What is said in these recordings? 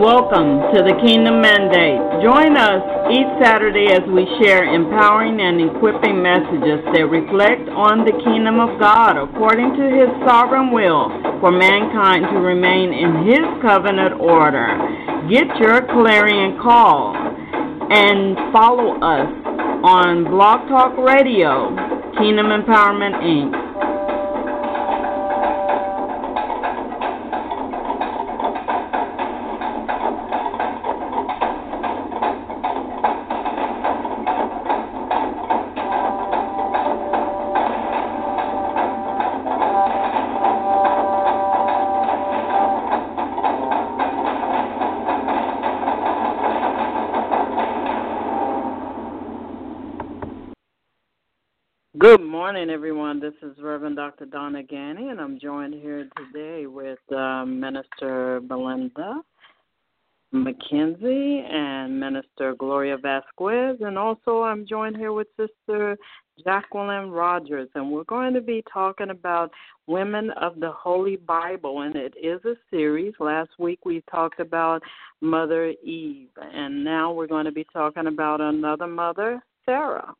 Welcome to the Kingdom Mandate. Join us each Saturday as we share empowering and equipping messages that reflect on the kingdom of God according to His sovereign will for mankind to remain in His covenant order. Get your clarion call and follow us on Blog Talk Radio, Kingdom Empowerment, Inc. Good morning, everyone. This is Rev. Dr. Donna Ghanney, and I'm joined here today with Minister Belinda McKenzie and Minister Gloria Vasquez, and also I'm joined here with Sister Jacqueline Rogers, and we're going to be talking about Women of the Holy Bible, and it is a series. Last week we talked about Mother Eve, and now we're going to be talking about another mother, Sarah.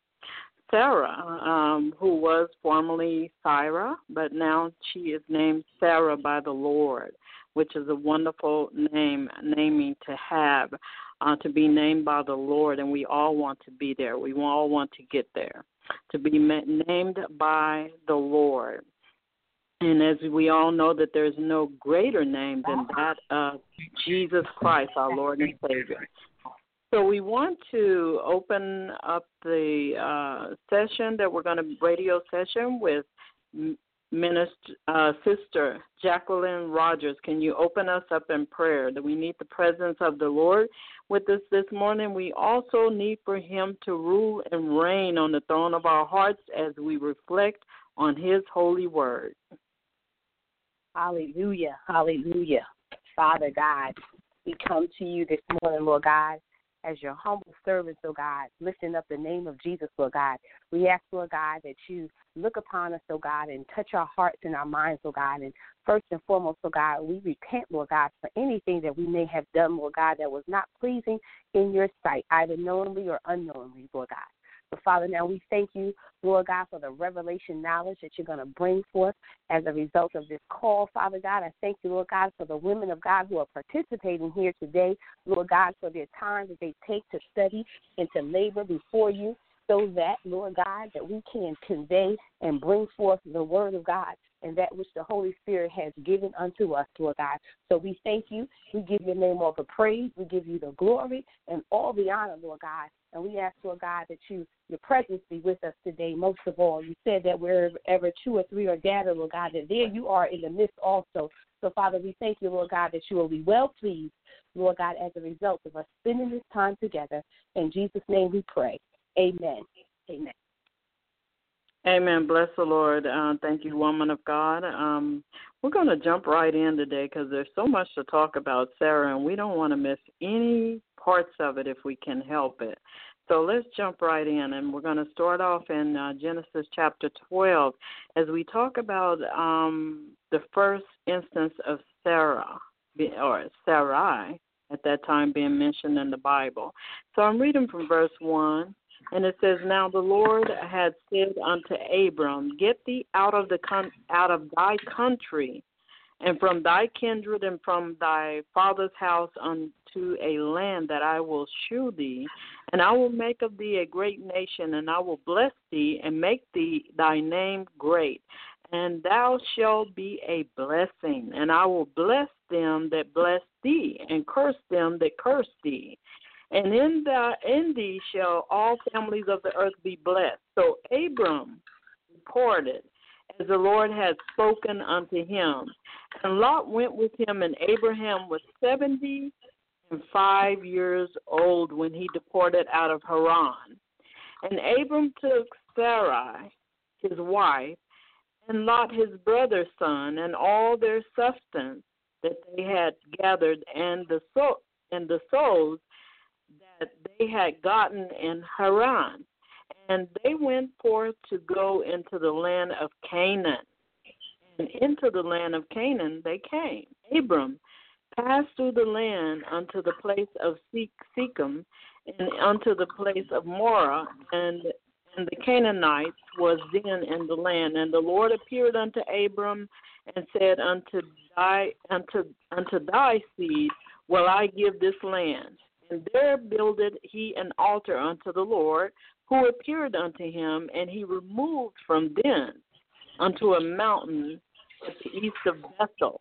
Sarah, who was formerly Sarah, but now she is named Sarah by the Lord, which is a wonderful naming to have, to be named by the Lord, and we all want to be there. We all want to get there, to be named by the Lord. And as we all know that there's no greater name than that of Jesus Christ, our Lord and Savior. So we want to open up the session that we're going to radio session with Sister Jacqueline Rogers. Can you open us up in prayer? That we need the presence of the Lord with us this morning. We also need for Him to rule and reign on the throne of our hearts as we reflect on His holy word. Hallelujah, hallelujah. Father God, we come to you this morning, Lord God. As your humble servants, oh God, lifting up the name of Jesus, Lord God. We ask, Lord God, that you look upon us, oh God, and touch our hearts and our minds, oh God. And first and foremost, oh God, we repent, Lord God, for anything that we may have done, Lord God, that was not pleasing in your sight, either knowingly or unknowingly, Lord God. But Father, now we thank you, Lord God, for the revelation knowledge that you're going to bring forth as a result of this call, Father God. I thank you, Lord God, for the women of God who are participating here today, Lord God, for their time that they take to study and to labor before you so that, Lord God, that we can convey and bring forth the word of God and that which the Holy Spirit has given unto us, Lord God. So we thank you. We give your name all the praise. We give you the glory and all the honor, Lord God. And we ask, Lord God, that your presence be with us today, most of all. You said that wherever two or three are gathered, Lord God, that there you are in the midst also. So, Father, we thank you, Lord God, that you will be well pleased, Lord God, as a result of us spending this time together. In Jesus' name we pray. Amen. Amen. Amen. Bless the Lord. Thank you, woman of God. We're going to jump right in today because there's so much to talk about Sarah, and we don't want to miss any parts of it if we can help it. So let's jump right in, and we're going to start off in Genesis chapter 12 as we talk about the first instance of Sarah, or Sarai, at that time being mentioned in the Bible. So I'm reading from verse 1, and it says, "Now the Lord had said unto Abram, Get thee out of thy country, and from thy kindred, and from thy father's house unto a land that I will shew thee, and I will make of thee a great nation, and I will bless thee, and make thee thy name great, and thou shalt be a blessing. And I will bless them that bless thee, and curse them that curse thee. And in thee shall all families of the earth be blessed. So Abram reported, as the Lord had spoken unto him. And Lot went with him, and Abraham was 75 years old when he departed out of Haran. And Abram took Sarai, his wife, and Lot, his brother's son, and all their substance that they had gathered, and the souls that they had gotten in Haran. And they went forth to go into the land of Canaan. And into the land of Canaan they came. Abram passed through the land unto the place of Shechem, and unto the place of Morah, and the Canaanites was then in the land. And the Lord appeared unto Abram and said, Unto thy seed will I give this land. And there builded he an altar unto the Lord, who appeared unto him, and he removed from thence unto a mountain at the east of Bethel,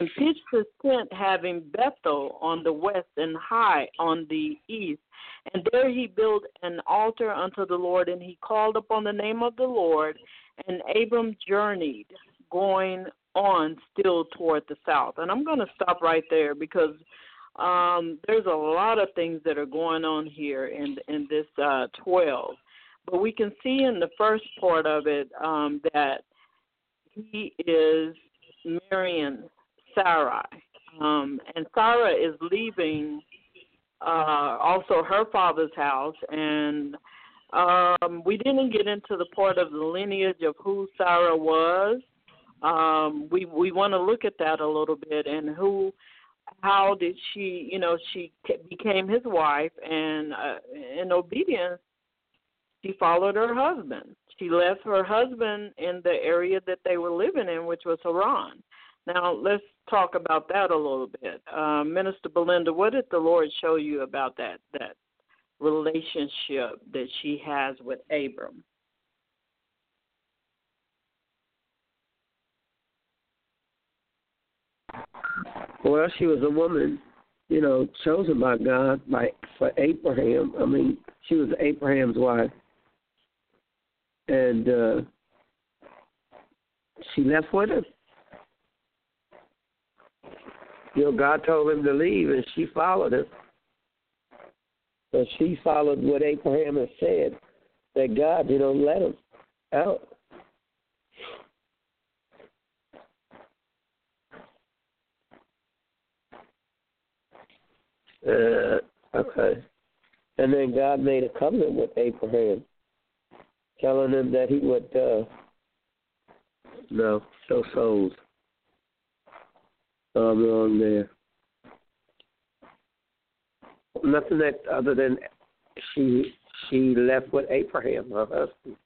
and pitched his tent, having Bethel on the west and Hai on the east. And there he built an altar unto the Lord, and he called upon the name of the Lord. And Abram journeyed, going on still toward the south." And I'm going to stop right there, because there's a lot of things that are going on here in this 12. But we can see in the first part of it that he is marrying Sarai. And Sarah is leaving also her father's house. And we didn't get into the part of the lineage of who Sarah was. We want to look at that a little bit, and who... how did she, she became his wife, and in obedience, she followed her husband. She left her husband in the area that they were living in, which was Haran. Now, let's talk about that a little bit. Minister Belinda, what did the Lord show you about that relationship that she has with Abram? Well, she was a woman, chosen by God, for Abraham. I mean, she was Abraham's wife. And she left with him. God told him to leave, and she followed him. So she followed what Abraham had said, that God, let him out. Okay. And then God made a covenant with Abraham, telling him that he would show souls. I'm wrong there. Nothing that other than she left with Abraham, her husband.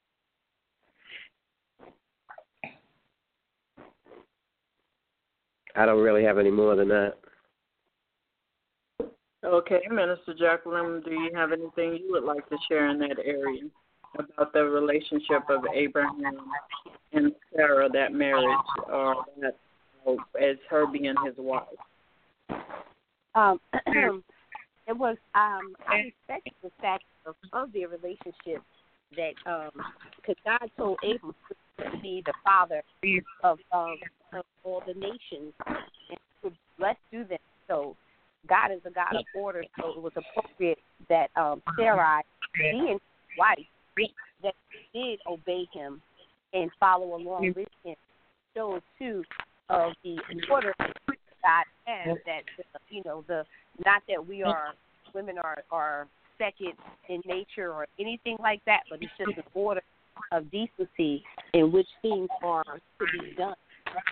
I don't really have any more than that. Okay, Minister Jacqueline, do you have anything you would like to share in that area about the relationship of Abraham and Sarah, that marriage, or that, as her being his wife? It was, I respect the fact of their relationship, that, because God told Abram to be the father of all the nations, and to bless through them. So God is a God of order, so it was appropriate that Sarai, being his wife, that she did obey him and follow along with him. Shows too of the order that God has. That not that we are women are second in nature or anything like that, but it's just an order of decency in which things are to be done.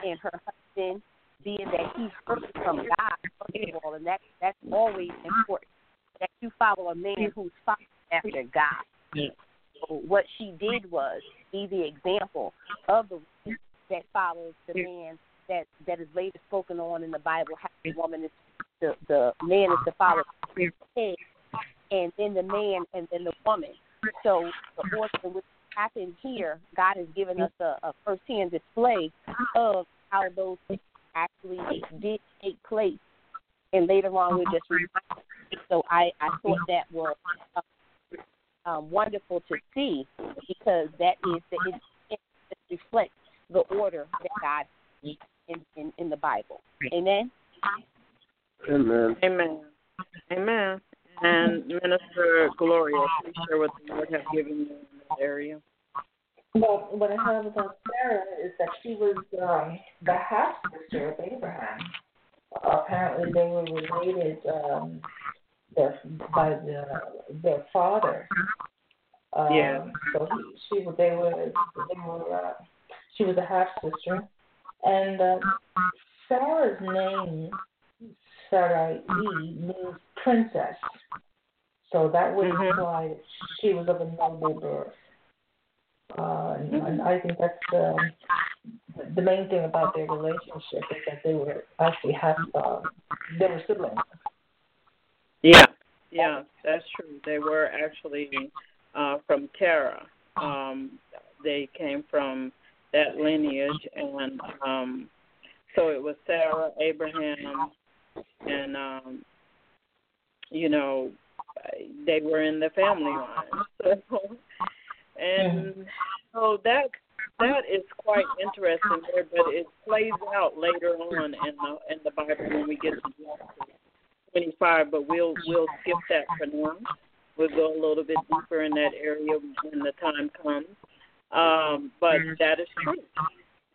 And her husband, being that he's heard from God, first of all, and that's always important, that you follow a man who's following after God. So what she did was be the example of the woman that follows the man that is later spoken on in the Bible, how the woman is the man is to follow the head, and then the man, and then the woman. So the order in which happened here, God has given us a first-hand display of how those things actually did take place, and later on we're just reminded. So I thought that was wonderful to see, because that is that it reflects the order that God gives in the Bible. Amen. Amen. Amen. Amen. And Minister Gloria, please share what the Lord has given you in this area. Well, what I heard about Sarah is that she was the half sister of Abraham. Apparently, they were related by their father. Yeah. So she was a half sister, and Sarah's name, Sarai, means princess. So that would imply she was of a noble birth. And I think that's the main thing about their relationship, is that they were actually they were siblings. Yeah, that's true. They were actually from Terah. They came from that lineage, and so it was Sarah, Abraham, and they were in the family line. So. And so that is quite interesting there, but it plays out later on in the Bible when we get to Genesis 25. But we'll skip that for now. We'll go a little bit deeper in that area when the time comes. But that is true,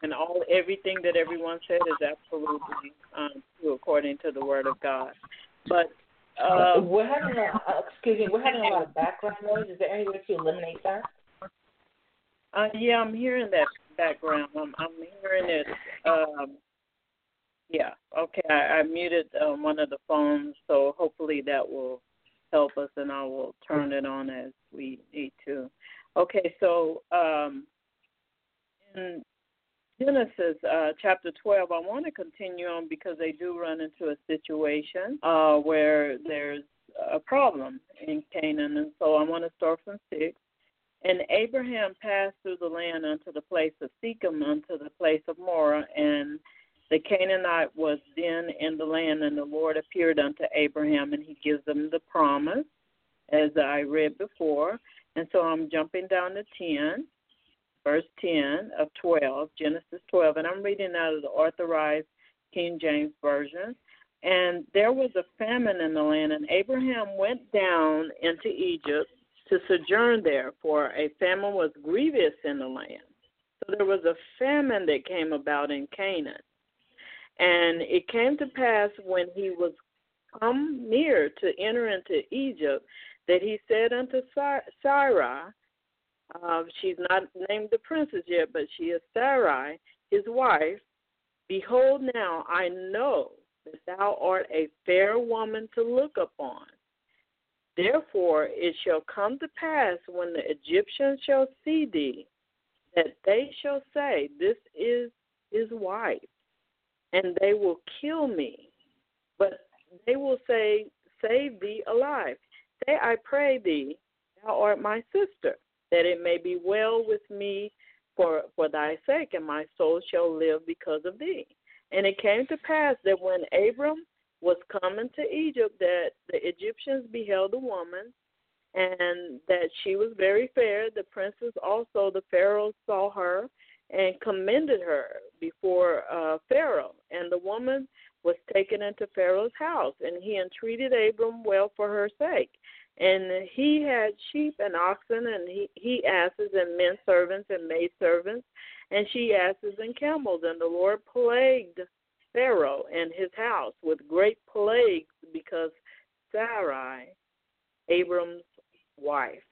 and everything that everyone said is absolutely true according to the Word of God. But we're having a lot of background noise. Is there any way to eliminate that? Yeah, I'm hearing that background. I'm hearing it. Yeah, okay. I muted one of the phones, so hopefully that will help us, and I will turn it on as we need to. Okay, so in Genesis chapter 12, I want to continue on because they do run into a situation where there's a problem in Canaan, and so I want to start from 6. And Abraham passed through the land unto the place of Shechem, unto the place of Morah, and the Canaanite was then in the land, and the Lord appeared unto Abraham, and he gives him the promise, as I read before. And so I'm jumping down to 10, verse 10 of 12, Genesis 12, and I'm reading out of the Authorized King James Version. And there was a famine in the land, and Abraham went down into Egypt to sojourn there, for a famine was grievous in the land. So there was a famine that came about in Canaan. And it came to pass when he was come near to enter into Egypt, that he said unto Sarah, she's not named the princess yet, but she is Sarai, his wife, behold now, I know that thou art a fair woman to look upon. Therefore, it shall come to pass when the Egyptians shall see thee, that they shall say, this is his wife, and they will kill me. But they will say, save thee alive. Say, I pray thee, thou art my sister, that it may be well with me for thy sake, and my soul shall live because of thee. And it came to pass that when Abram was coming to Egypt, that the Egyptians beheld the woman, and that she was very fair. The princess also, the Pharaoh, saw her and commended her before Pharaoh. And the woman was taken into Pharaoh's house, and he entreated Abram well for her sake. And he had sheep and oxen, and he asses, and men servants and maid servants, and she asses and camels. And the Lord plagued Pharaoh and his house with great plagues because Sarai Abram's wife.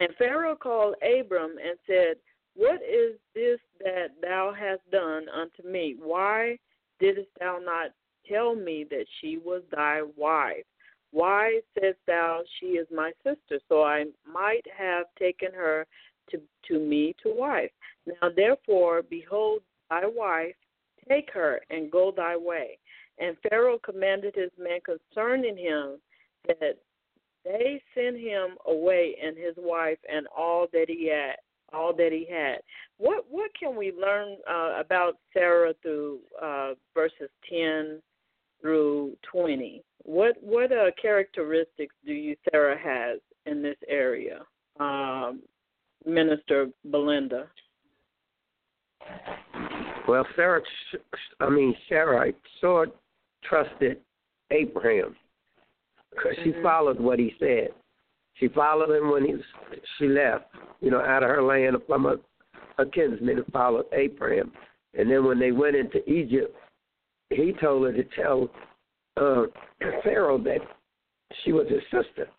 And Pharaoh called Abram and said, "What is this that thou hast done unto me? Why didst thou not tell me that she was thy wife? Why saidst thou, she is my sister, so I might have taken her to me to wife? Now therefore, behold thy wife, take her, and go thy way." And Pharaoh commanded his men concerning him that they sent him away, and his wife, and all that he had. What can we learn about Sarah through verses 10 through 20? What characteristics do you Sarah has in this area, Minister Belinda? Well, Sarah sure trusted Abraham because she followed what he said. She followed him when she left, out of her land from a kinsman and followed Abraham. And then when they went into Egypt, he told her to tell Pharaoh that she was his sister.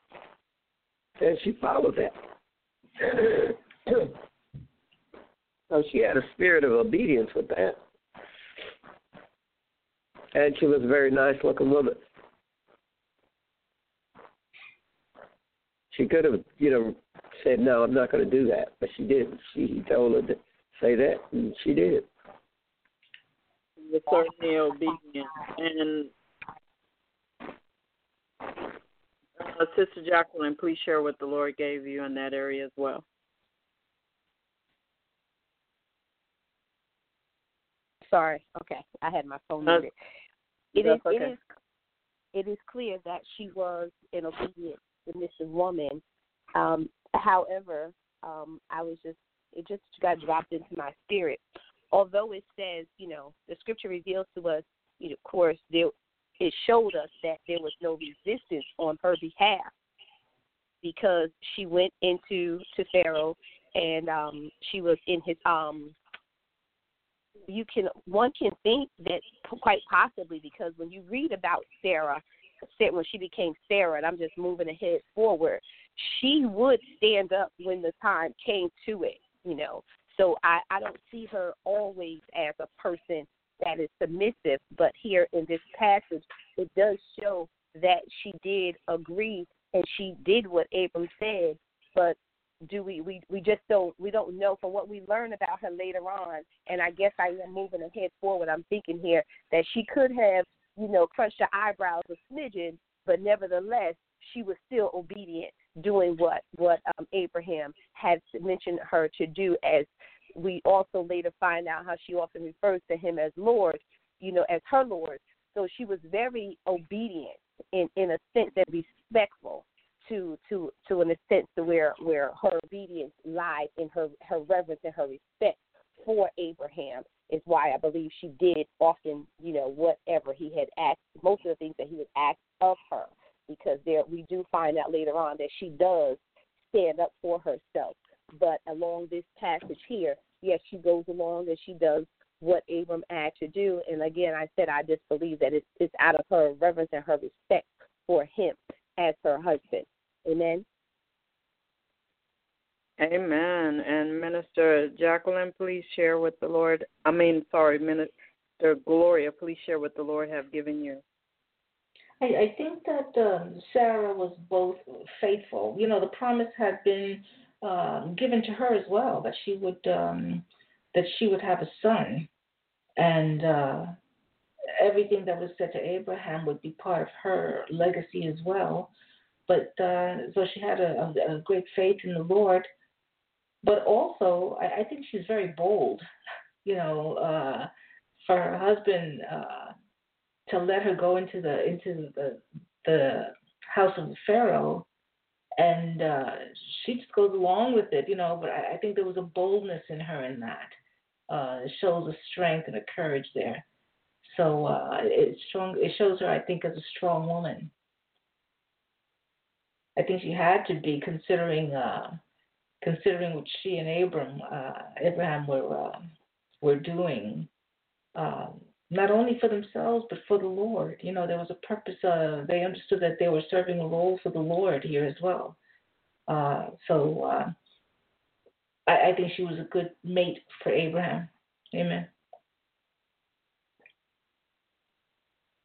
And she followed that. So she had a spirit of obedience with that. And she was a very nice-looking woman. She could have, said, "No, I'm not going to do that." But she didn't. He told her to say that, and she did. She was certainly obedient. And Sister Jacqueline, please share what the Lord gave you in that area as well. Sorry. Okay. I had my phone muted. It is clear that she was an obedient submissive woman. However, it just got dropped into my spirit. Although it says, the scripture reveals to us, of course, it showed us that there was no resistance on her behalf because she went to Pharaoh and she was in his one can think that quite possibly because when you read about Sarah, when she became Sarah, and I'm just moving ahead forward, she would stand up when the time came to it, So I don't see her always as a person that is submissive, but here in this passage, it does show that she did agree and she did what Abram said, but we don't know from what we learn about her later on, and I guess I am moving ahead forward. I'm thinking here that she could have crushed her eyebrows a smidgen, but nevertheless, she was still obedient, doing what Abraham had mentioned her to do, as we also later find out how she often refers to him as Lord, as her Lord. So she was very obedient in a sense and respectful to in a sense to where her obedience lies in her reverence and her respect for Abraham is why I believe she did often, whatever he had asked, most of the things that he had asked of her, because we do find out later on that she does stand up for herself. But along this passage here, yes, she goes along and she does what Abram asked to do. And again, I said, I just believe that it's out of her reverence and her respect for him as her husband. Amen. Amen. And Minister Jacqueline, please share what the Lord, Minister Gloria, please share what the Lord have given you. I think that Sarah was both faithful. The promise had been given to her as well, that she would have a son, and everything that was said to Abraham would be part of her legacy as well. But so she had a great faith in the Lord. But also, I think she's very bold, for her husband to let her go into the house of the Pharaoh, and she just goes along with it, But I think there was a boldness in her in that. It shows a strength and a courage there. So it's strong. It shows her, I think, as a strong woman. I think she had to be considering what she and Abraham were doing. not only for themselves, but for the Lord. You know, there was a purpose. They understood that they were serving a role for the Lord here as well. So I think she was a good mate for Abraham. Amen.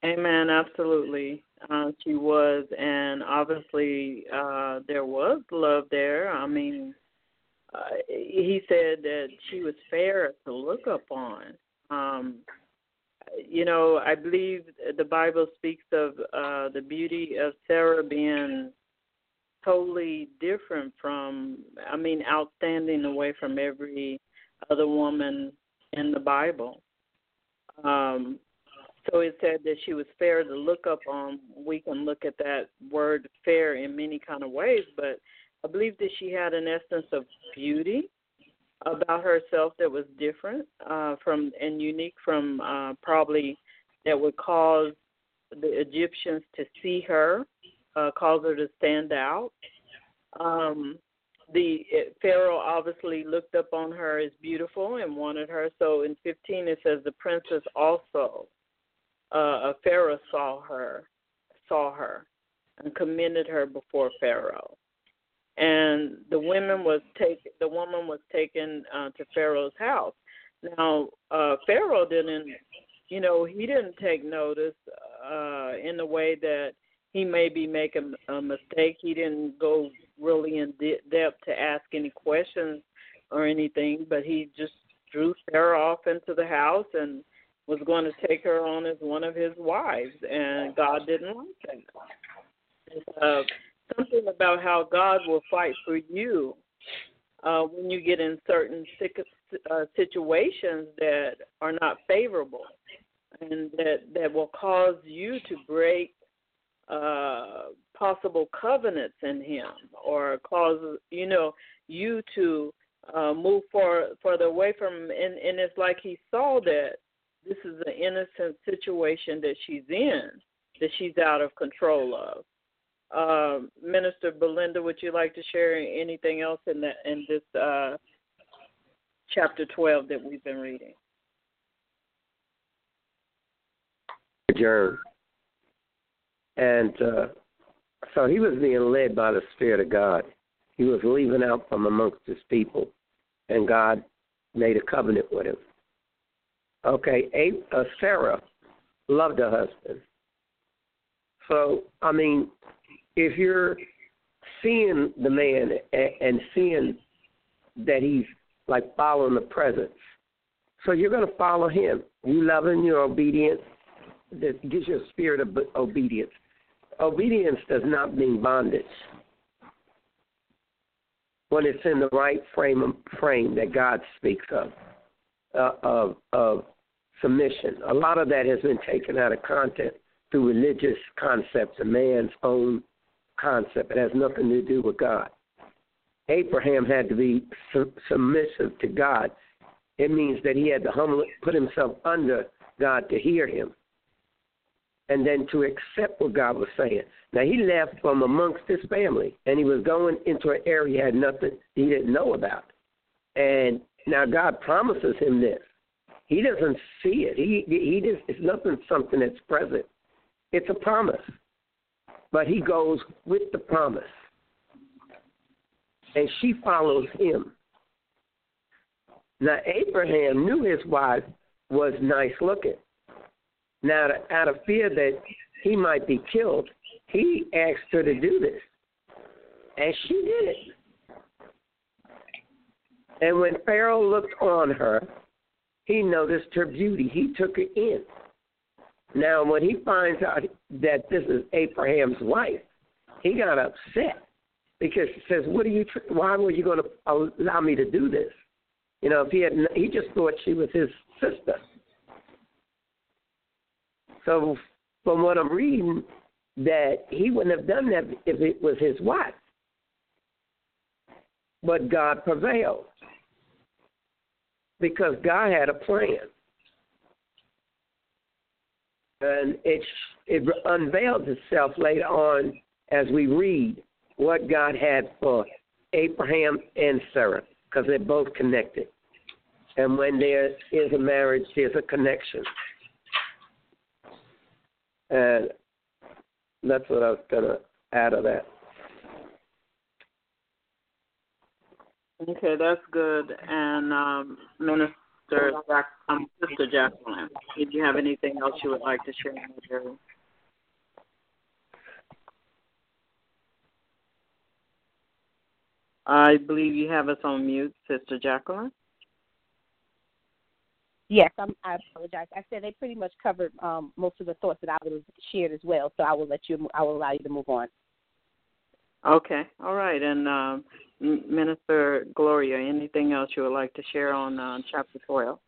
Amen, absolutely. She was, and obviously there was love there. I mean, he said that she was fair to look upon. You know, I believe the Bible speaks of the beauty of Sarah being totally different from, I mean, outstanding away from every other woman in the Bible. So it said that she was fair to look up on. We can look at that word fair in many kind of ways, but I believe that she had an essence of beauty about herself that was different from and unique from probably that would cause the Egyptians to see her, cause her to stand out. The Pharaoh obviously looked up on her as beautiful and wanted her. So in 15 it says the princess also. Pharaoh saw her, and commended her before Pharaoh. And the woman was taken to Pharaoh's house. Now, Pharaoh didn't take notice in the way that he may be making a mistake. He didn't go really in depth to ask any questions or anything, but he just drew Sarah off into the house and was going to take her on as one of his wives, and God didn't like that. It's something about how God will fight for you when you get in certain situations that are not favorable and that will cause you to break possible covenants in him or cause, you to move further away from him. And it's like he saw that this is an innocent situation that she's in, that she's out of control of. Minister Belinda, would you like to share anything else in this chapter 12 that we've been reading? And so he was being led by the Spirit of God. He was leaving out from amongst his people, and God made a covenant with him. Okay, Sarah loved her husband. So, I mean, if you're seeing the man and seeing that he's like following the presence, so you're going to follow him. You love him, you're obedient. That gives you a spirit of obedience. Obedience does not mean bondage. When it's in the right frame that God speaks of. Of submission. A lot of that has been taken out of context through religious concepts and man's own concept. It has nothing to do with God. Abraham had to be submissive to God. It means that he had to humbly put himself under God to hear him and then to accept what God was saying. Now, he left from amongst his family, and he was going into an area he didn't know about. And now, God promises him this. He doesn't see it. It's nothing, something that's present. It's a promise. But he goes with the promise. And she follows him. Now, Abraham knew his wife was nice looking. Now, out of fear that he might be killed, he asked her to do this. And she did it. And when Pharaoh looked on her, he noticed her beauty. He took her in. Now, when he finds out that this is Abraham's wife, he got upset because he says, why were you going to allow me to do this? You know, he just thought she was his sister. So from what I'm reading, that he wouldn't have done that if it was his wife. But God prevailed. Because God had a plan. And it unveiled itself later on as we read what God had for Abraham and Sarah, because they're both connected. And when there is a marriage, there's a connection. And that's what I was going to add to that. Okay, that's good. And Sister Jacqueline, did you have anything else you would like to share with her? I believe you have us on mute, Sister Jacqueline. Yes, I apologize. I said they pretty much covered most of the thoughts that I would have shared as well, so I will allow you to move on. Okay, all right. And Minister Gloria, anything else you would like to share on Chapter 12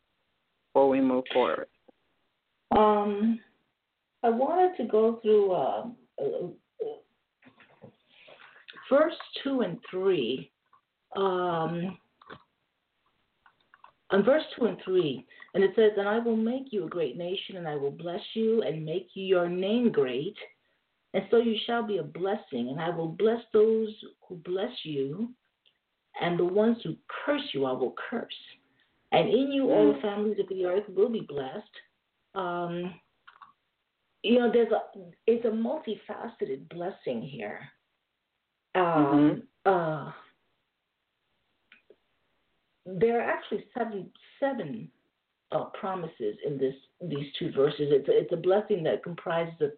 before we move forward? I wanted to go through verse 2 and 3. On verse 2 and 3, and it says, "And I will make you a great nation, and I will bless you and make your name great, and so you shall be a blessing. And I will bless those who bless you, and the ones who curse you I will curse. And in you all the families of the earth will be blessed." It's a multifaceted blessing here. There are actually seven promises in these two verses. It's a blessing that comprises of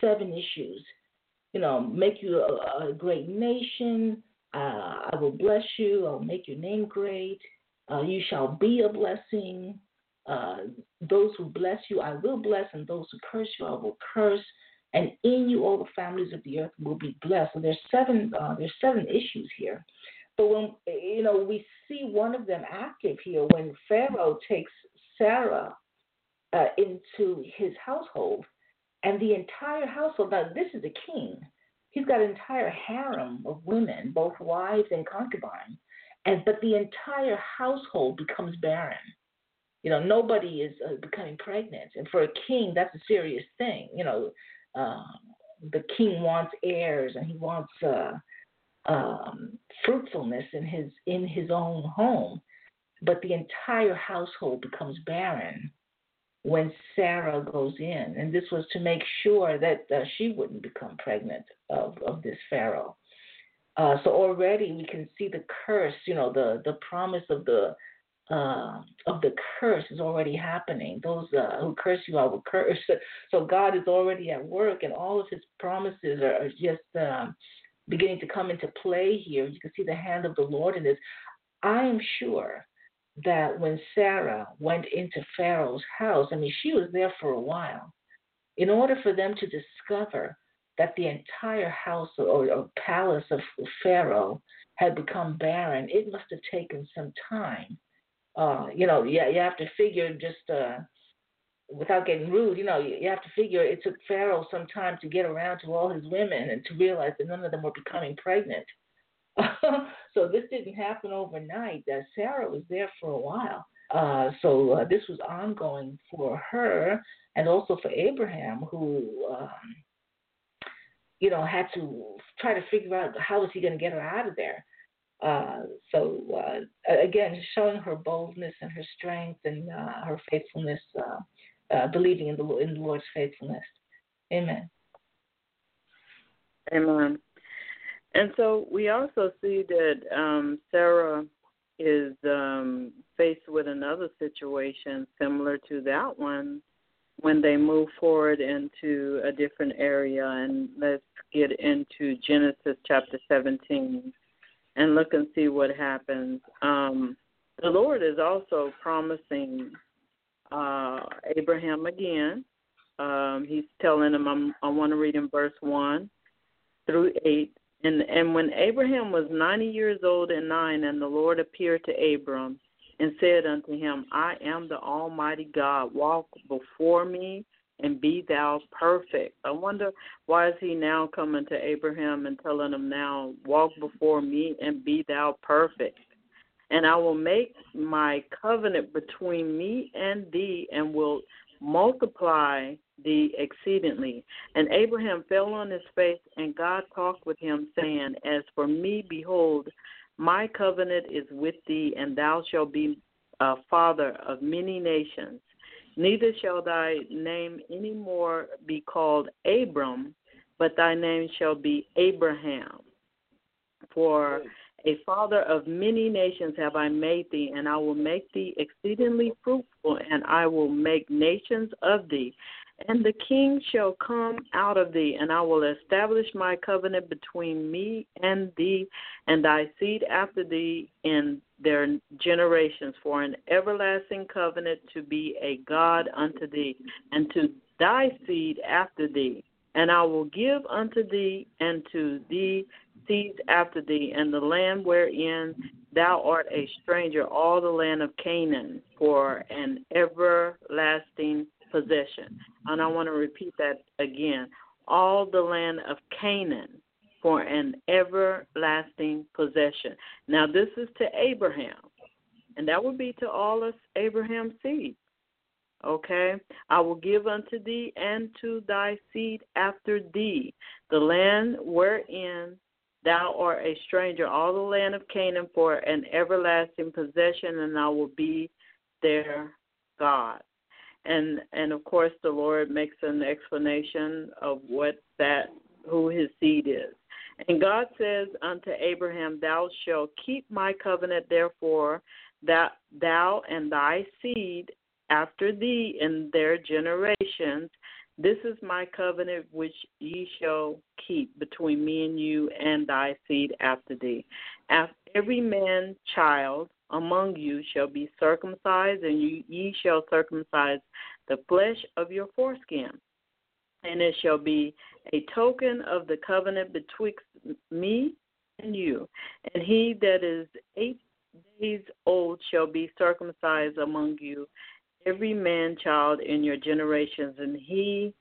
7 issues. Make you a great nation. I will bless you. I'll make your name great. You shall be a blessing. Those who bless you, I will bless, and those who curse you, I will curse. And in you, all the families of the earth will be blessed. So there's 7 issues here. But when we see one of them active here when Pharaoh takes Sarah into his household, and the entire household. Now this is a king; he's got an entire harem of women, both wives and concubines, but the entire household becomes barren. Nobody is becoming pregnant, and for a king, that's a serious thing. The king wants heirs, and he wants fruitfulness in his own home, but the entire household becomes barren when Sarah goes in, and this was to make sure that she wouldn't become pregnant of this Pharaoh. So already we can see the curse. The promise of the curse is already happening. Those who curse you, I will curse. So God is already at work, and all of His promises are just beginning to come into play here. You can see the hand of the Lord in this. I am sure that when Sarah went into Pharaoh's house, she was there for a while. In order for them to discover that the entire house or palace of Pharaoh had become barren, it must have taken some time. You have to figure just... without getting rude, you have to figure it took Pharaoh some time to get around to all his women and to realize that none of them were becoming pregnant. So this didn't happen overnight. Sarah was there for a while. So this was ongoing for her and also for Abraham, who, had to try to figure out how was he going to get her out of there. So again, showing her boldness and her strength and her faithfulness, believing in the Lord's faithfulness. Amen. Amen. And so we also see that Sarah is faced with another situation similar to that one when they move forward into a different area. And let's get into Genesis chapter 17 and look and see what happens. The Lord is also promising Abraham again. He's telling him, I want to read in verse 1 through 8. And when Abraham was 90 years old and 9, and the Lord appeared to Abram and said unto him, I am the Almighty God, walk before me and be thou perfect. I wonder why is he now coming to Abraham and telling him now, walk before me and be thou perfect. And I will make my covenant between me and thee, and will multiply thee exceedingly. And Abraham fell on his face, and God talked with him, saying, As for me, behold, my covenant is with thee, and thou shalt be a father of many nations. Neither shall thy name any more be called Abram, but thy name shall be Abraham. For a father of many nations have I made thee, and I will make thee exceedingly fruitful, and I will make nations of thee. And the king shall come out of thee, and I will establish my covenant between me and thee and thy seed after thee in their generations, for an everlasting covenant to be a God unto thee, and to thy seed after thee. And I will give unto thee and to thee seeds after thee, and the land wherein thou art a stranger, all the land of Canaan, for an everlasting possession. And I want to repeat that again. All the land of Canaan for an everlasting possession. Now, this is to Abraham, and that would be to all us Abraham's seed. Okay? I will give unto thee and to thy seed after thee the land wherein thou art a stranger, all the land of Canaan for an everlasting possession, and I will be their God. And of course, the Lord makes an explanation of what that, who his seed is. And God says unto Abraham, thou shalt keep my covenant, therefore, that thou and thy seed after thee in their generations. This is my covenant which ye shall keep between me and you and thy seed after thee. After every man child among you shall be circumcised, and ye shall circumcise the flesh of your foreskin. And it shall be a token of the covenant betwixt me and you. And he that is 8 days old shall be circumcised among you, every man child in your generations. And he,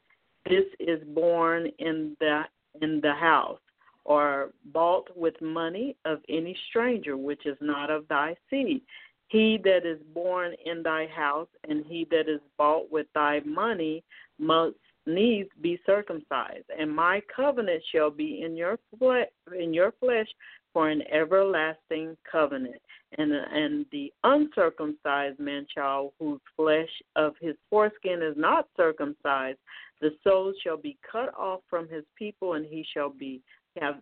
this is born in the house, or bought with money of any stranger, which is not of thy seed. He that is born in thy house, and he that is bought with thy money, must needs be circumcised. And my covenant shall be in your flesh for an everlasting covenant. And the uncircumcised man child, whose flesh of his foreskin is not circumcised, the soul shall be cut off from his people, and he shall be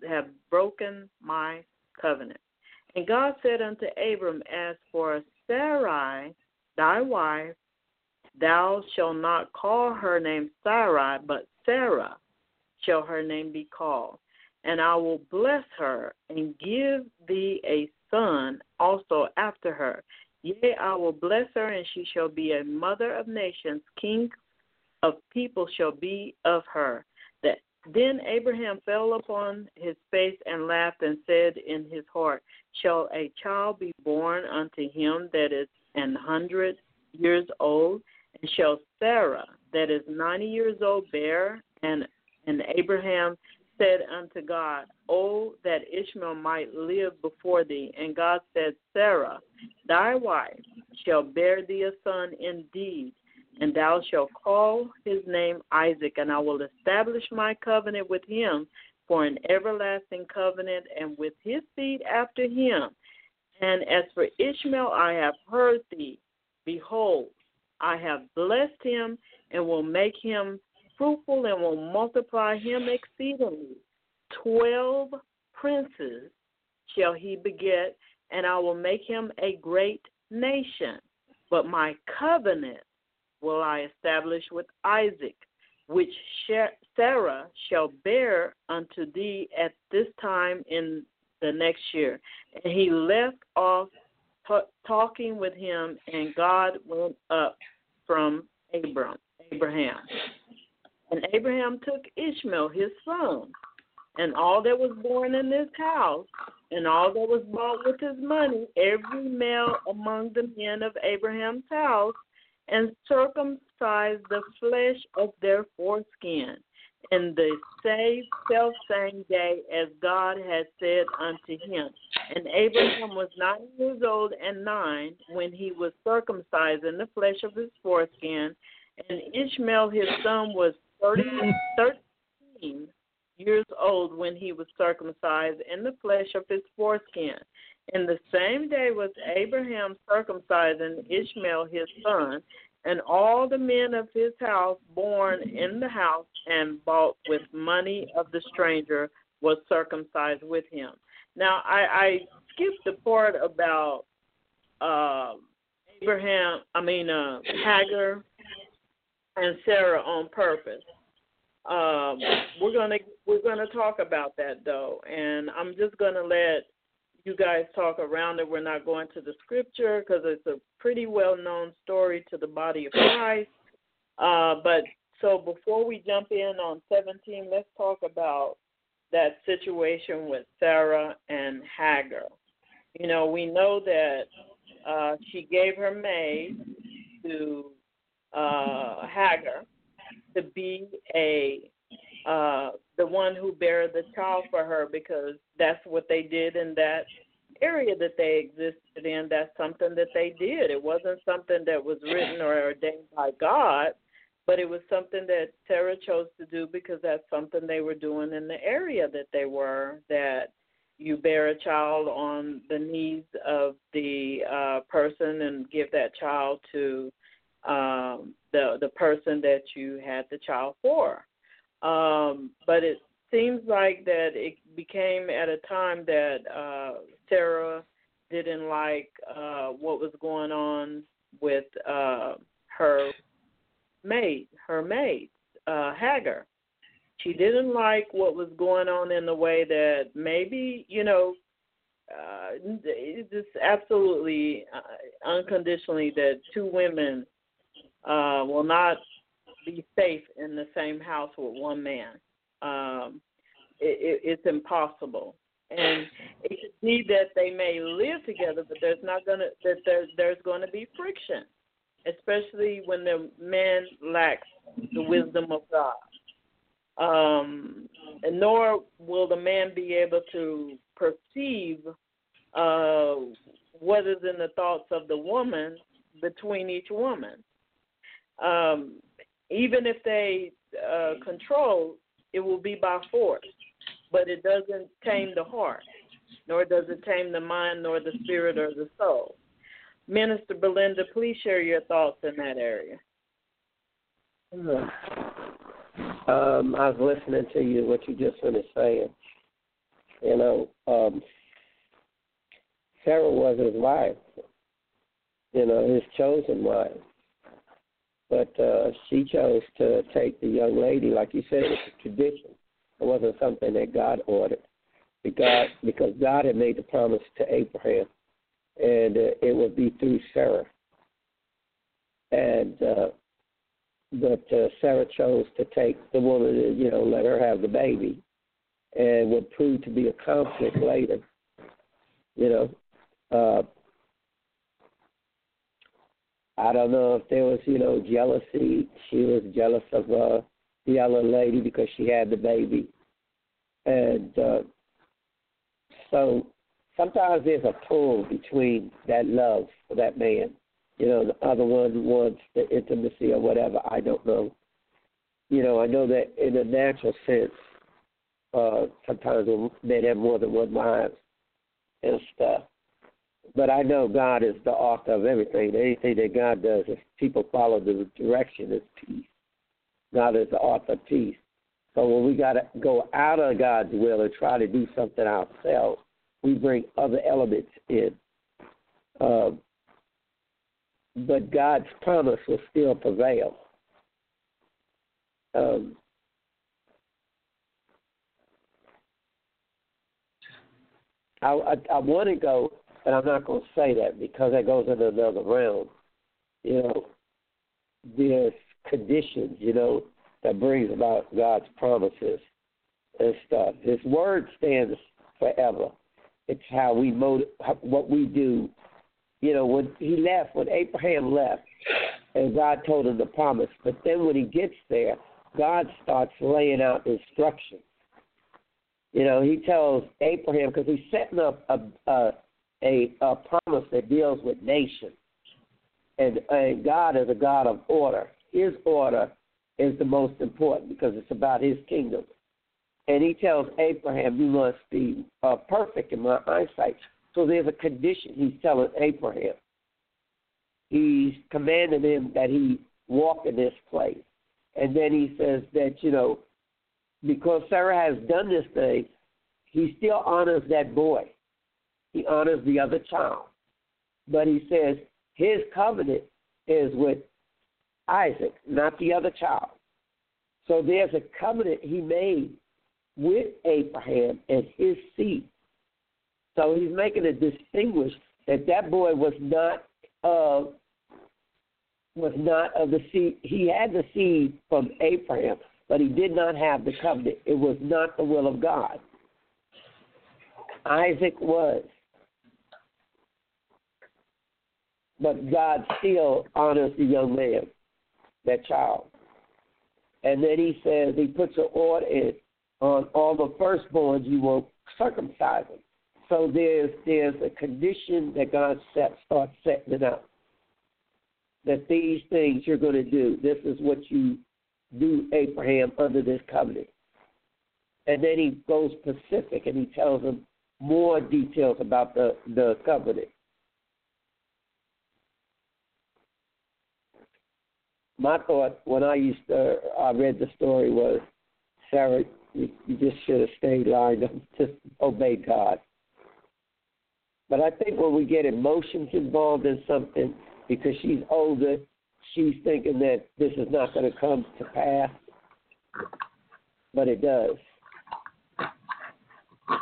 have broken my covenant. And God said unto Abram, as for Sarai, thy wife, thou shalt not call her name Sarai, but Sarah shall her name be called. And I will bless her and give thee a son also after her. Yea, I will bless her, and she shall be a mother of nations. Kings of people shall be of her. Then Abraham fell upon his face and laughed and said in his heart, shall a child be born unto him that is 100 years old? And shall Sarah, that is 90 years old, bear? And Abraham said unto God, oh, that Ishmael might live before thee. And God said, Sarah, thy wife, shall bear thee a son indeed, and thou shalt call his name Isaac, and I will establish my covenant with him for an everlasting covenant, and with his seed after him. And as for Ishmael, I have heard thee. Behold, I have blessed him, and will make him fruitful, and will multiply him exceedingly. 12 princes shall he beget, and I will make him a great nation. But my covenant will I establish with Isaac, which Sarah shall bear unto thee at this time in the next year. And he left off talking with him, and God went up from Abraham. And Abraham took Ishmael, his son, and all that was born in his house, and all that was bought with his money, every male among the men of Abraham's house, and circumcised the flesh of their foreskin in the self-same day as God had said unto him. And Abraham was 9 years old and 9 when he was circumcised in the flesh of his foreskin, and Ishmael his son was 13 years old when he was circumcised in the flesh of his foreskin. And the same day was Abraham circumcised, and Ishmael his son. And all the men of his house born in the house and bought with money of the stranger was circumcised with him. Now, I skipped the part about Hagar and Sarah on purpose. We're gonna talk about that though, and I'm just gonna let you guys talk around it. We're not going to the scripture because it's a pretty well-known story to the body of Christ. But so before we jump in on 17, let's talk about that situation with Sarah and Hagar. You know, we know that she gave her maid to Hagar to be the one who bare the child for her, because that's what they did in that area that they existed in. That's something that they did. It wasn't something that was written or ordained by God, but it was something that Sarah chose to do because that's something they were doing in the area that they were, that you bear a child on the knees of the person and give that child to the person that you had the child for. But it seems like that it became at a time that Sarah didn't like what was going on with her maid, Hagar. She didn't like what was going on in the way that maybe, you know, it's just absolutely unconditionally that two women will not be safe in the same house with one man. It's impossible, and it could be that they may live together, but there's going to be friction, especially when the man lacks the wisdom of God. And nor will the man be able to perceive what is in the thoughts of the woman between each woman. Even if they control, it will be by force, but it doesn't tame the heart, nor does it tame the mind, nor the spirit or the soul. Minister Belinda, please share your thoughts in that area. I was listening to you, what you just finished saying. You know, Sarah was his wife, you know, his chosen wife. But she chose to take the young lady, like you said, it was a tradition. It wasn't something that God ordered. Because God had made the promise to Abraham, and it would be through Sarah. And But Sarah chose to take the woman and, you know, let her have the baby, and would prove to be a conflict later, you know. I don't know if there was, you know, jealousy. She was jealous of the other lady because she had the baby. And so sometimes there's a pull between that love for that man. You know, the other one wants the intimacy or whatever. I don't know. You know, I know that in a natural sense, sometimes men have more than one wife and stuff. But I know God is the author of everything. Anything that God does, if people follow the direction, is peace. God is the author of peace. So when we got to go out of God's will and try to do something ourselves, we bring other elements in. But God's promise will still prevail. I want to go, and I'm not going to say that because that goes into another realm. You know, there's conditions, you know, that brings about God's promises and stuff. His word stands forever. It's how we what we do. You know, when Abraham left, and God told him the promise, but then when he gets there, God starts laying out instructions. You know, he tells Abraham, because he's setting up a promise that deals with nations. And God is a God of order. His order is the most important because it's about his kingdom. And he tells Abraham, you must be perfect in my eyesight. So there's a condition he's telling Abraham. He commanded him that he walk in this place. And then he says that, you know, because Sarah has done this thing, he still honors that boy. He honors the other child. But he says his covenant is with Isaac, not the other child. So there's a covenant he made with Abraham and his seed. So he's making a distinguish that that boy was not of the seed. He had the seed from Abraham, but he did not have the covenant. It was not the will of God. Isaac was. But God still honors the young man, that child. And then he says, he puts an order in on all the firstborns, you will circumcise them. So there's a condition that God starts setting it up. That these things you're going to do. This is what you do, Abraham, under this covenant. And then he goes specific and he tells him more details about the covenant. My thought when I read the story was, Sarah, you just should have stayed lined up, just obey God. But I think when we get emotions involved in something, because she's older, she's thinking that this is not going to come to pass, but it does,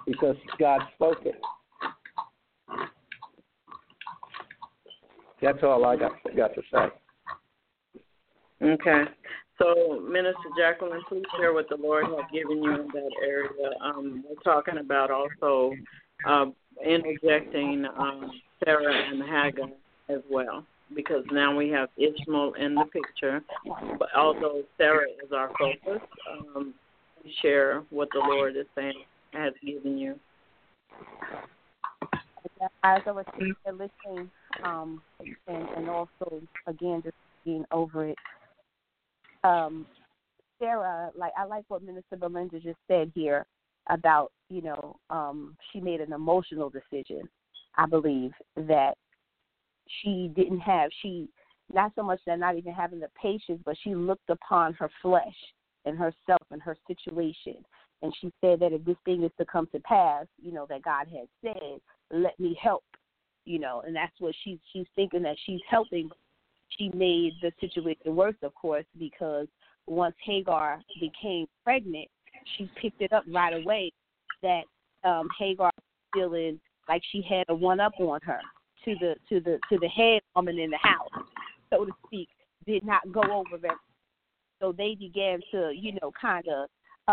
because God spoke it. That's all I got to say. Okay. So, Minister Jacqueline, please share what the Lord has given you in that area. We're talking about also interjecting Sarah and Hagar as well, because now we have Ishmael in the picture. But although Sarah is our focus, share what the Lord is saying has given you. As I was listening, and also again just being over it. Sarah, I like what Minister Belinda just said here about, she made an emotional decision. I believe that she not so much that not even having the patience, but she looked upon her flesh and herself and her situation. And she said that if this thing is to come to pass, that God had said, let me help, and that's what she's thinking, that she's helping. She made the situation worse, of course, because once Hagar became pregnant, she picked it up right away that Hagar was feeling like she had a one-up on her to the head woman in the house, so to speak, did not go over that. So they began to, kind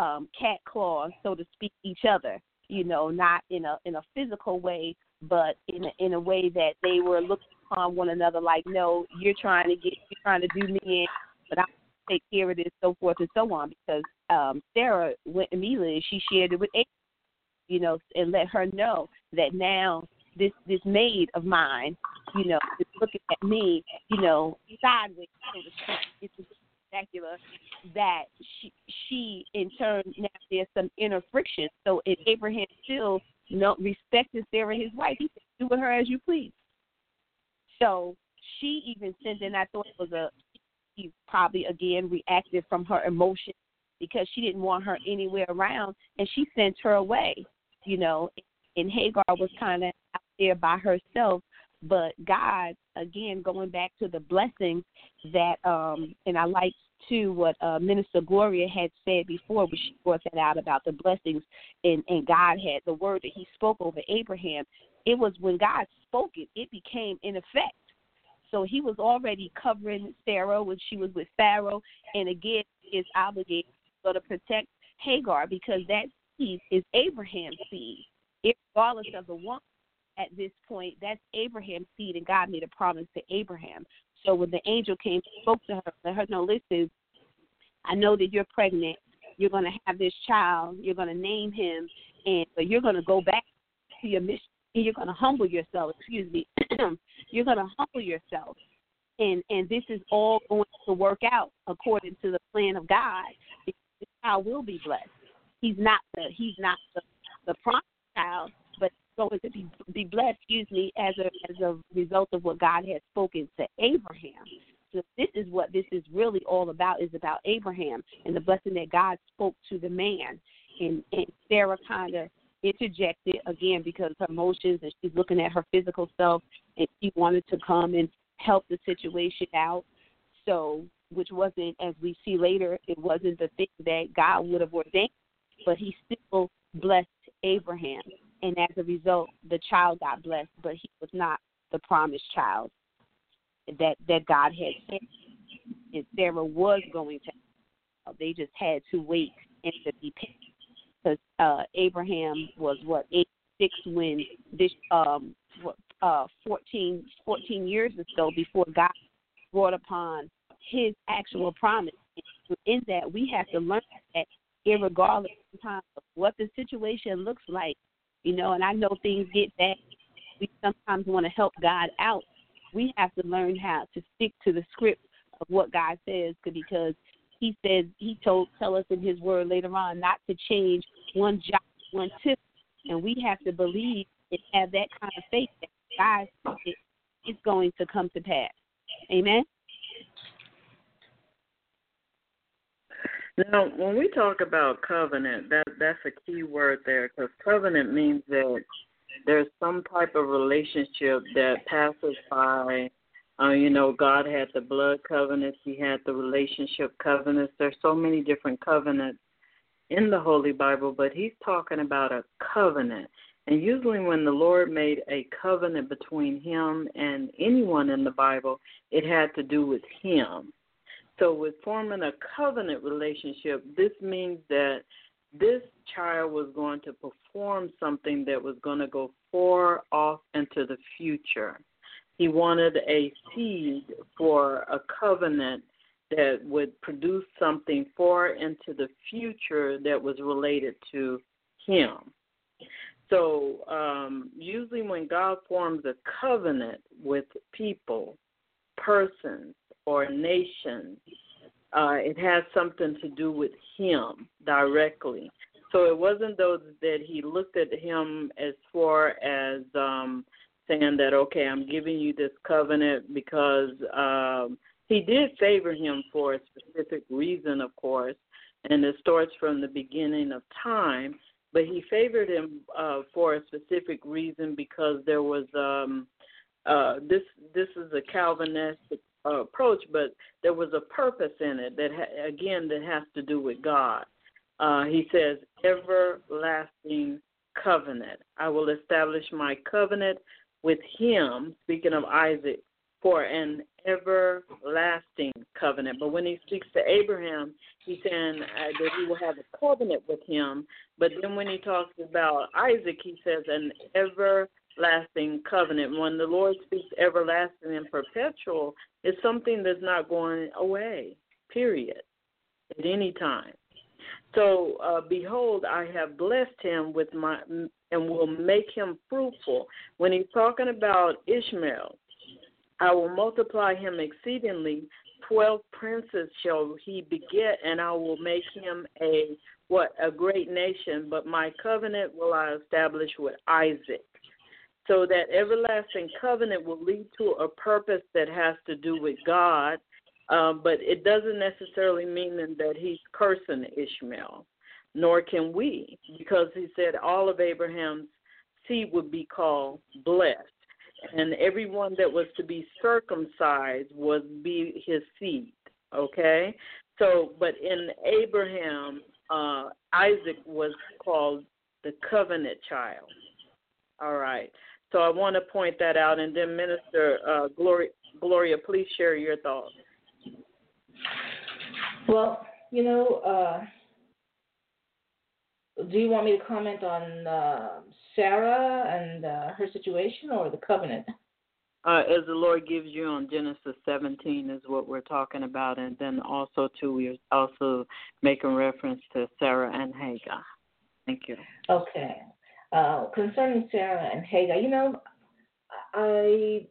of cat claw, so to speak, each other, not in a physical way, but in a way that they were looking on one another like, no, you're trying to do me in, but I'll take care of this, so forth and so on, because Sarah went immediately and she shared it with Abraham, and let her know that now this maid of mine, is looking at me, sideways, it's spectacular, that she in turn, now there's some inner friction. So if Abraham still respected Sarah, his wife, he said, do with her as you please. So she even sent in, I thought it was she probably, again, reacted from her emotion because she didn't want her anywhere around, and she sent her away, and Hagar was kind of out there by herself. But God, again, going back to the blessings that, and I like, too, what Minister Gloria had said before when she brought that out about the blessings, and God had the word that he spoke over Abraham. It was when God spoke it, it became in effect. So he was already covering Sarah when she was with Pharaoh, and again, is obligated to protect Hagar because that seed is Abraham's seed. Regardless of the woman at this point, that's Abraham's seed, and God made a promise to Abraham. So when the angel came, spoke to her, let her know, listen, I know that you're pregnant. You're going to have this child. You're going to name him, and but you're going to go back to your mission. You're going to humble yourself, you're going to humble yourself. And this is all going to work out according to the plan of God. The child will be blessed. He's not the promised child, but going to be blessed, excuse me, as a result of what God has spoken to Abraham. So this is what this is really all about, is about Abraham and the blessing that God spoke to the man. And Sarah kind of interjected again because her emotions, and she's looking at her physical self, and she wanted to come and help the situation out. So, which wasn't, as we see later, it wasn't the thing that God would have ordained, but he still blessed Abraham. And as a result, the child got blessed, but he was not the promised child that God had sent. And Sarah was going to. They just had to wait and to be patient, because Abraham was 86 when this 14 years or so before God brought upon his actual promise. And in that, we have to learn that, irregardless sometimes of what the situation looks like, you know. And I know things get bad. We sometimes want to help God out. We have to learn how to stick to the script of what God says, because he says, he tell us in his word later on not to change one jot, one tittle. And we have to believe and have that kind of faith that God is going to come to pass. Amen? Now, when we talk about covenant, that's a key word there, because covenant means that there's some type of relationship that passes by. God had the blood covenant. He had the relationship covenants. There's so many different covenants in the Holy Bible, but he's talking about a covenant. And usually when the Lord made a covenant between him and anyone in the Bible, it had to do with him. So with forming a covenant relationship, this means that this child was going to perform something that was going to go far off into the future. He wanted a seed for a covenant that would produce something far into the future that was related to him. So usually when God forms a covenant with people, persons, or nations, it has something to do with him directly. So it wasn't though that he looked at him as far as saying that, okay, I'm giving you this covenant, because he did favor him for a specific reason, of course, and it starts from the beginning of time. But he favored him for a specific reason, because there was this is a Calvinistic approach, but there was a purpose in it that has to do with God. He says, everlasting covenant. I will establish my covenant with him, speaking of Isaac, for an everlasting covenant. But when he speaks to Abraham, he's saying that he will have a covenant with him. But then when he talks about Isaac, he says an everlasting covenant. When the Lord speaks everlasting and perpetual, it's something that's not going away, period, at any time. So, behold, I have blessed him with my, and will make him fruitful. When he's talking about Ishmael, I will multiply him exceedingly. 12 princes shall he beget, and I will make him a great nation. But my covenant will I establish with Isaac. So that everlasting covenant will lead to a purpose that has to do with God. But it doesn't necessarily mean that he's cursing Ishmael, nor can we, because he said all of Abraham's seed would be called blessed, and everyone that was to be circumcised would be his seed, okay? So, but in Abraham, Isaac was called the covenant child. All right, so I want to point that out, and then Minister Gloria, please share your thoughts. Well, do you want me to comment on Sarah and her situation, or the covenant? As the Lord gives you on Genesis 17 is what we're talking about, and then also, too, we're also making reference to Sarah and Hagar. Thank you. Okay. Concerning Sarah and Hagar, I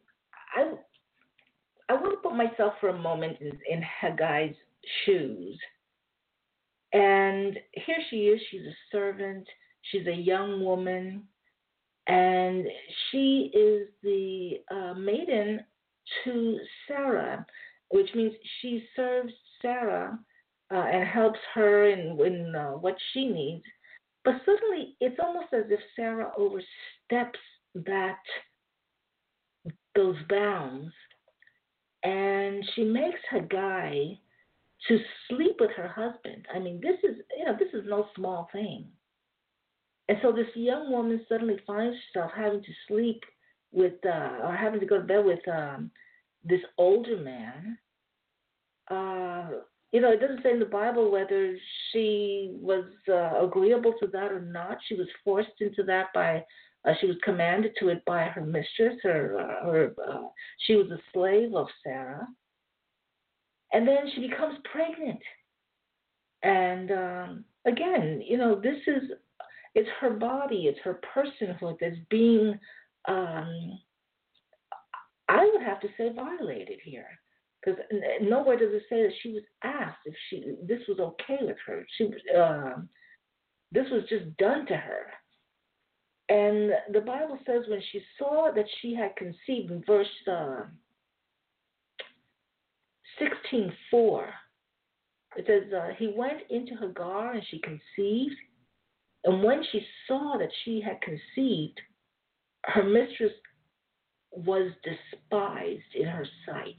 want to put myself for a moment in Hagar's shoes. And here she is. She's a servant. She's a young woman. And she is the maiden to Sarah, which means she serves Sarah and helps her in what she needs. But suddenly, it's almost as if Sarah oversteps those bounds, and she makes her guy to sleep with her husband. I mean, this is no small thing. And so this young woman suddenly finds herself having to sleep with, or having to go to bed with this older man. It doesn't say in the Bible whether she was agreeable to that or not. She was forced into that she was commanded to it by her mistress. She was a slave of Sarah. And then she becomes pregnant. And again, this is... it's her body, it's her personhood that's being, I would have to say, violated here. Because nowhere does it say that she was asked if this was okay with her. This was just done to her. And the Bible says when she saw that she had conceived, in verse 16:4, it says, he went into Hagar and she conceived. And when she saw that she had conceived, her mistress was despised in her sight.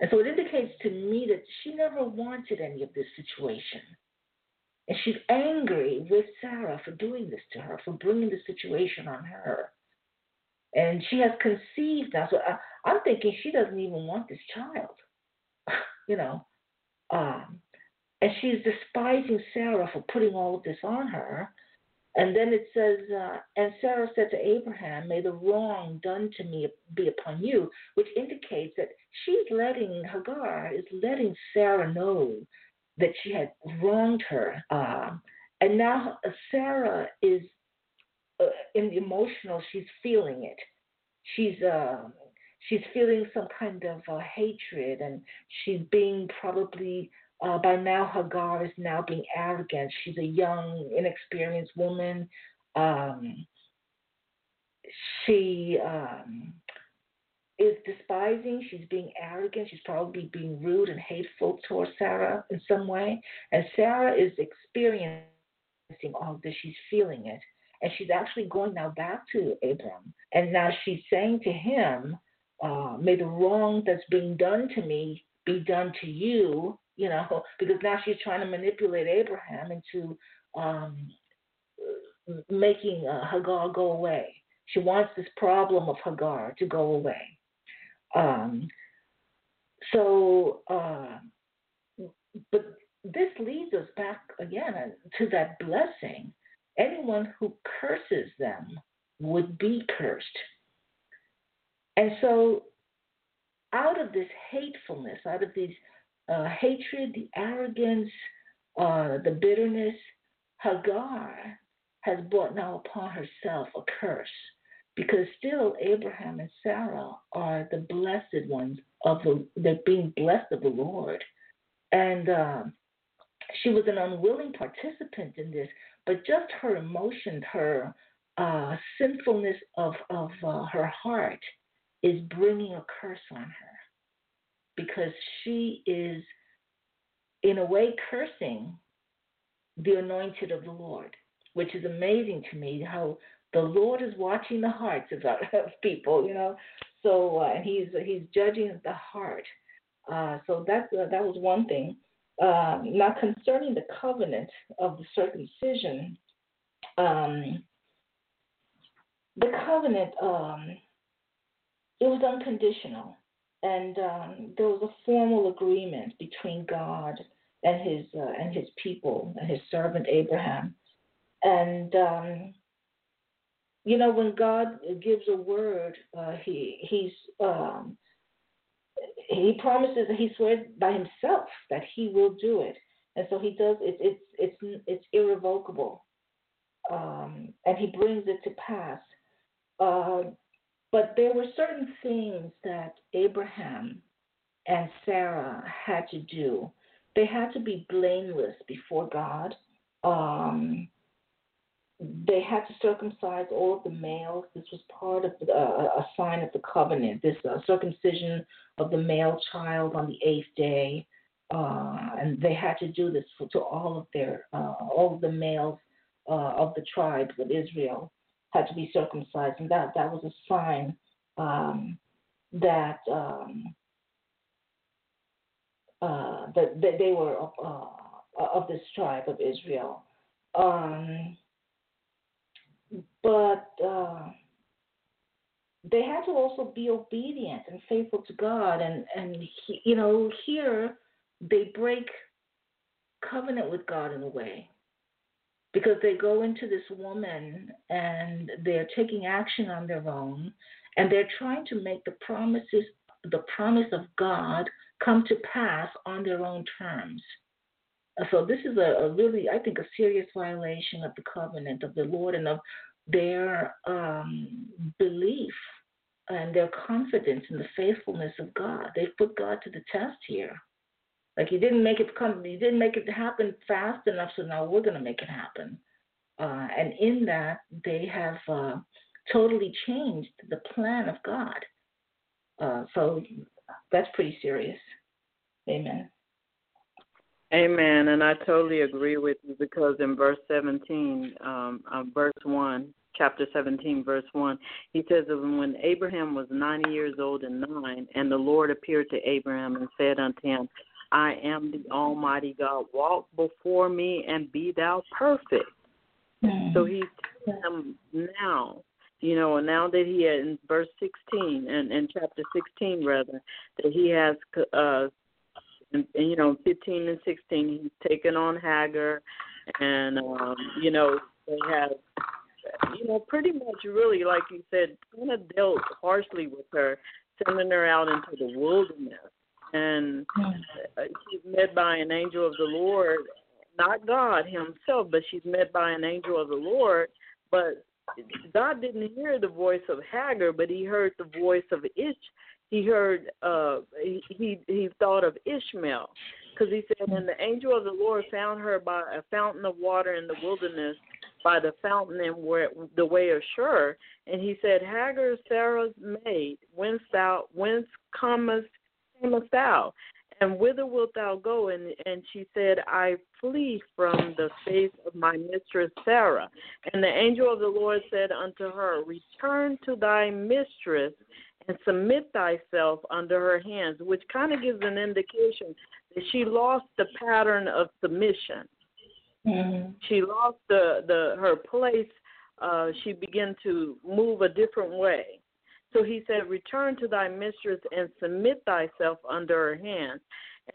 And so it indicates to me that she never wanted any of this situation. And she's angry with Sarah for doing this to her, for bringing the situation on her. And she has conceived now. So I'm thinking she doesn't even want this child, And she's despising Sarah for putting all of this on her. And then it says, and Sarah said to Abraham, may the wrong done to me be upon you, which indicates that Hagar is letting Sarah know that she had wronged her. And now Sarah is emotional. She's feeling it. She's feeling some kind of hatred, and she's being probably... by now, Hagar is now being arrogant. She's a young, inexperienced woman. She is despising. She's being arrogant. She's probably being rude and hateful towards Sarah in some way. And Sarah is experiencing all this. She's feeling it. And she's actually going now back to Abram. And now she's saying to him, may the wrong that's being done to me be done to you. Because now she's trying to manipulate Abraham into making Hagar go away. She wants this problem of Hagar to go away. But this leads us back again to that blessing. Anyone who curses them would be cursed. And so out of this hatefulness, out of these hatred, the arrogance, the bitterness, Hagar has brought now upon herself a curse, because still Abraham and Sarah are the blessed ones they're being blessed of the Lord. And she was an unwilling participant in this, but just her emotions, her sinfulness of her heart is bringing a curse on her. Because she is, in a way, cursing the anointed of the Lord, which is amazing to me, how the Lord is watching the hearts of people, So he's judging the heart. So that was one thing. Now concerning the covenant of the circumcision, the covenant it was unconditional. And there was a formal agreement between God and his people and his servant Abraham. And when God gives a word, he promises that he swears by himself that he will do it, and so he does. It's irrevocable, and he brings it to pass. But there were certain things that Abraham and Sarah had to do. They had to be blameless before God. They had to circumcise all of the males. This was part of a sign of the covenant, this circumcision of the male child on the eighth day. And they had to do this to all of the males of the tribes of Israel had to be circumcised. And that was a sign that they were of this tribe of Israel. But they had to also be obedient and faithful to God. And here they break covenant with God in a way, because they go into this woman and they're taking action on their own, and they're trying to make the promise of God come to pass on their own terms. So this is a really, I think, a serious violation of the covenant of the Lord and of their belief and their confidence in the faithfulness of God. They've put God to the test here. Like, you didn't make it come, you didn't make it happen fast enough, so now we're going to make it happen. And in that, they have totally changed the plan of God. So that's pretty serious. Amen. Amen, and I totally agree with you, because in verse 17, verse 1, chapter 17, verse 1, he says, when Abraham was 90 years old and 9, and the Lord appeared to Abraham and said unto him, I am the Almighty God, walk before me and be thou perfect. Mm-hmm. So he tells him now, and now that he had, in verse 16, and in chapter 16 rather, that he has 15 and 16, he's taken on Hagar, and, they have, pretty much really, like you said, kind of dealt harshly with her, sending her out into the wilderness. And she's met by an angel of the Lord, not God himself, but she's met by an angel of the Lord. But God didn't hear the voice of Hagar, but he heard the voice of Ish. He heard, he thought of Ishmael, because he said, and the angel of the Lord found her by a fountain of water in the wilderness, by the fountain in the way of Shur. And he said, Hagar, Sarah's maid, whence comest thou, and whither wilt thou go? And she said, I flee from the face of my mistress Sarah. And the angel of the Lord said unto her, return to thy mistress, and submit thyself under her hands, which kind of gives an indication that she lost the pattern of submission. Mm-hmm. She lost her place. She began to move a different way. So he said, return to thy mistress and submit thyself under her hands.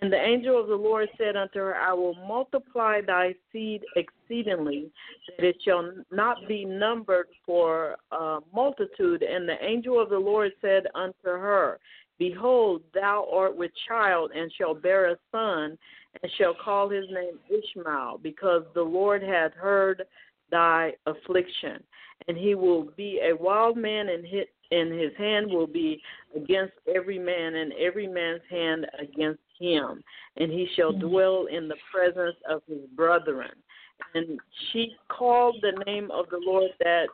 And the angel of the Lord said unto her, I will multiply thy seed exceedingly, that it shall not be numbered for a multitude. And the angel of the Lord said unto her, behold, thou art with child, and shalt bear a son, and shalt call his name Ishmael, because the Lord hath heard thy affliction. And he will be a wild man, and his hand will be against every man, and every man's hand against him, and he shall dwell in the presence of his brethren. And she called the name of the Lord that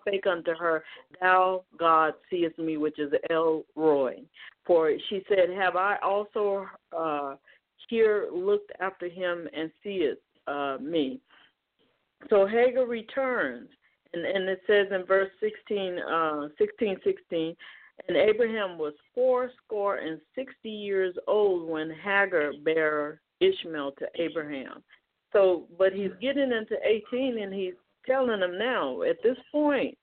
spake unto her, thou God seest me, which is El Roy. For she said, have I also here looked after him, and seest me? So Hagar returns. And it says in verse 16, and Abraham was 60 years old when Hagar bare Ishmael to Abraham. So, but he's getting into 18, and he's telling him now, at this point,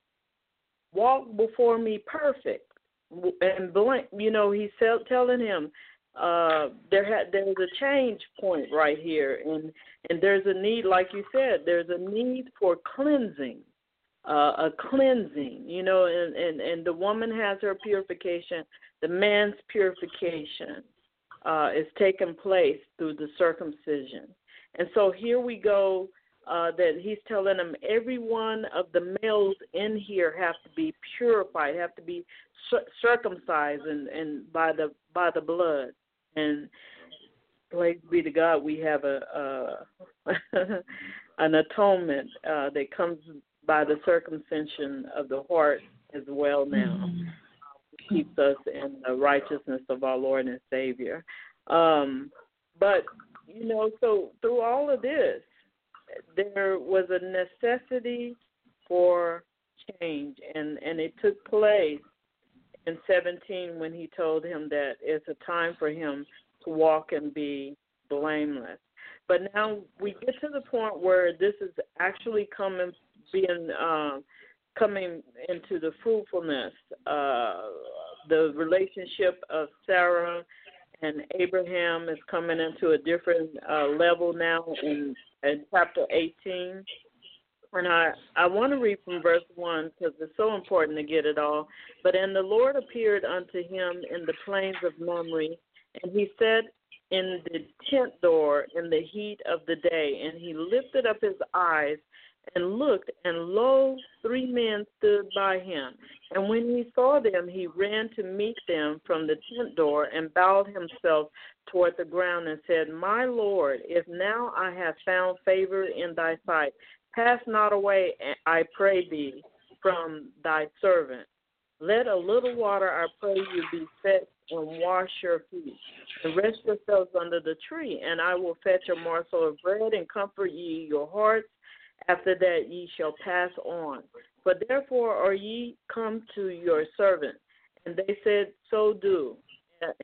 walk before me perfect. And, he's telling him, there's a change point right here, and there's a need, like you said, there's a need for cleansing. And the woman has her purification. The man's purification is taking place through the circumcision. And so here we go, that he's telling them every one of the males in here have to be purified, have to be circumcised and by the blood. And praise be to God, we have a an atonement that comes by the circumcision of the heart as well now. Keeps us in the righteousness of our Lord and Savior. But, you know, so through all of this, there was a necessity for change, and it took place in 17 when he told him that it's a time for him to walk and be blameless. But now we get to the point where this is actually coming into the fruitfulness, the relationship of Sarah and Abraham is coming into a different level now in chapter 18. And I want to read from verse 1 because it's so important to get it all. But, and the Lord appeared unto him in the plains of Mamre, and he said, in the tent door in the heat of the day, and he lifted up his eyes and looked, and lo, three men stood by him. And when he saw them, he ran to meet them from the tent door and bowed himself toward the ground and said, My Lord, if now I have found favor in thy sight, pass not away, I pray thee, from thy servant. Let a little water, I pray you, be fetched, and wash your feet, and rest yourselves under the tree, and I will fetch a morsel of bread, and comfort ye your hearts. After that ye shall pass on. For therefore are ye come to your servant. And they said, So do,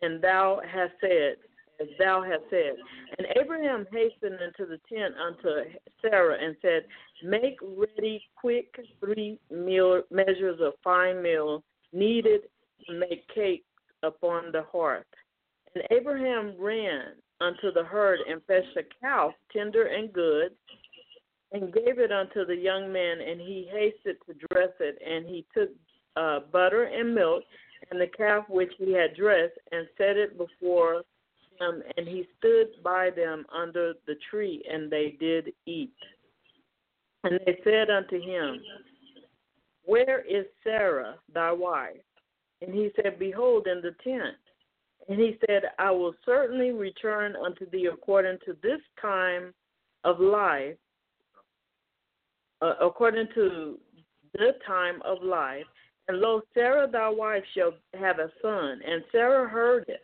and thou hast said, as thou hast said. And Abraham hastened into the tent unto Sarah and said, Make ready quick 3 measures of fine meal kneaded, and make cakes upon the hearth. And Abraham ran unto the herd and fetched a calf, tender and good, and gave it unto the young man, and he hasted to dress it. And he took butter and milk and the calf which he had dressed, and set it before them, and he stood by them under the tree, and they did eat. And they said unto him, Where is Sarah thy wife? And he said, Behold, in the tent. And he said, I will certainly return unto thee according to this time of life, and lo, Sarah thy wife shall have a son. And Sarah heard it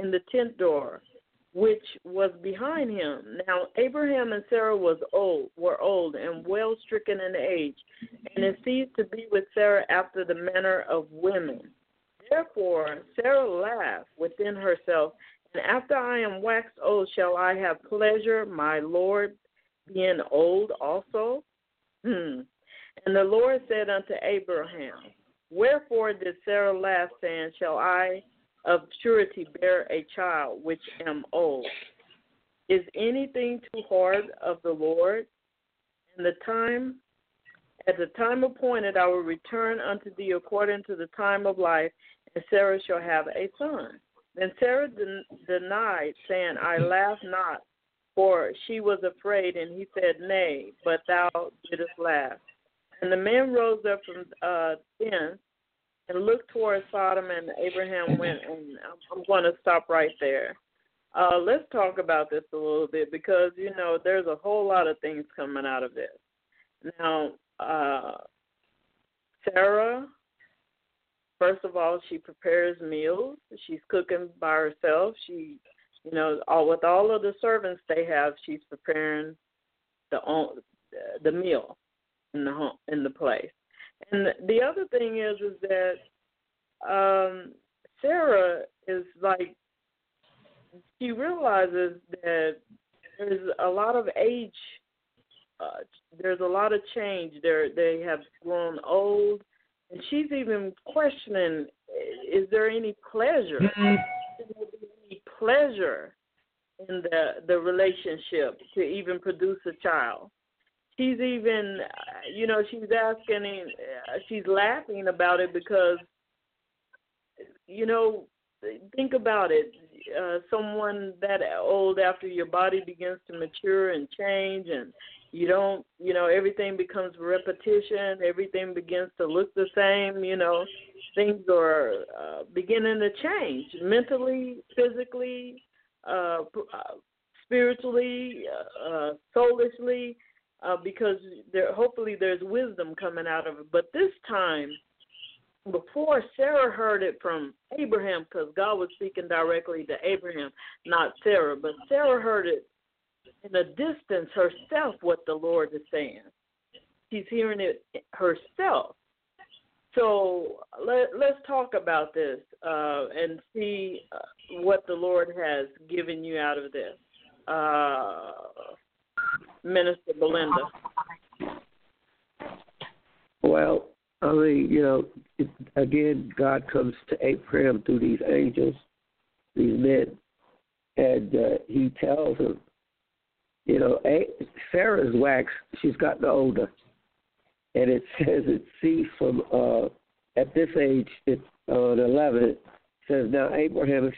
in the tent door, which was behind him. Now Abraham and Sarah were old and well stricken in age, and it ceased to be with Sarah after the manner of women. Therefore Sarah laughed within herself, and after I am waxed old, shall I have pleasure, my Lord, being old also? And the Lord said unto Abraham, Wherefore did Sarah laugh, saying, Shall I of surety bear a child which am old? Is anything too hard of the Lord? And at the time appointed, I will return unto thee according to the time of life, and Sarah shall have a son. Then Sarah denied, saying, I laugh not. For she was afraid, and he said, Nay, but thou didst laugh. And the men rose up from thence and looked towards Sodom, and Abraham went. And I'm going to stop right there. Let's talk about this a little bit because, you know, there's a whole lot of things coming out of this. Now, Sarah, first of all, she prepares meals. She's cooking by herself. She, you know, with all of the servants they have, she's preparing the meal in the home, in the place. And the other thing is that Sarah is like, she realizes that there's a lot of age, there's a lot of change. They have grown old, and she's even questioning: Is there any pleasure? Mm-hmm. Pleasure in the relationship to even produce a child. She's even, you know, she's asking, she's laughing about it because, you know, think about it. Someone that old, after your body begins to mature and change, and you don't, you know, everything becomes repetition. Everything begins to look the same, you know. Things are beginning to change mentally, physically, spiritually, soulishly. because hopefully there's wisdom coming out of it. But this time, before Sarah heard it from Abraham, because God was speaking directly to Abraham, not Sarah, but Sarah heard it in a distance herself what the Lord is saying. She's hearing it herself. So let's talk about this and see what the Lord has given you out of this. Minister Belinda. Well, I mean, you know, again, God comes to Abraham through these angels, these men, and he tells him, you know, Sarah's wax, she's gotten older. And it says it ceased from, at this age, it's on 11, it says, now Abraham and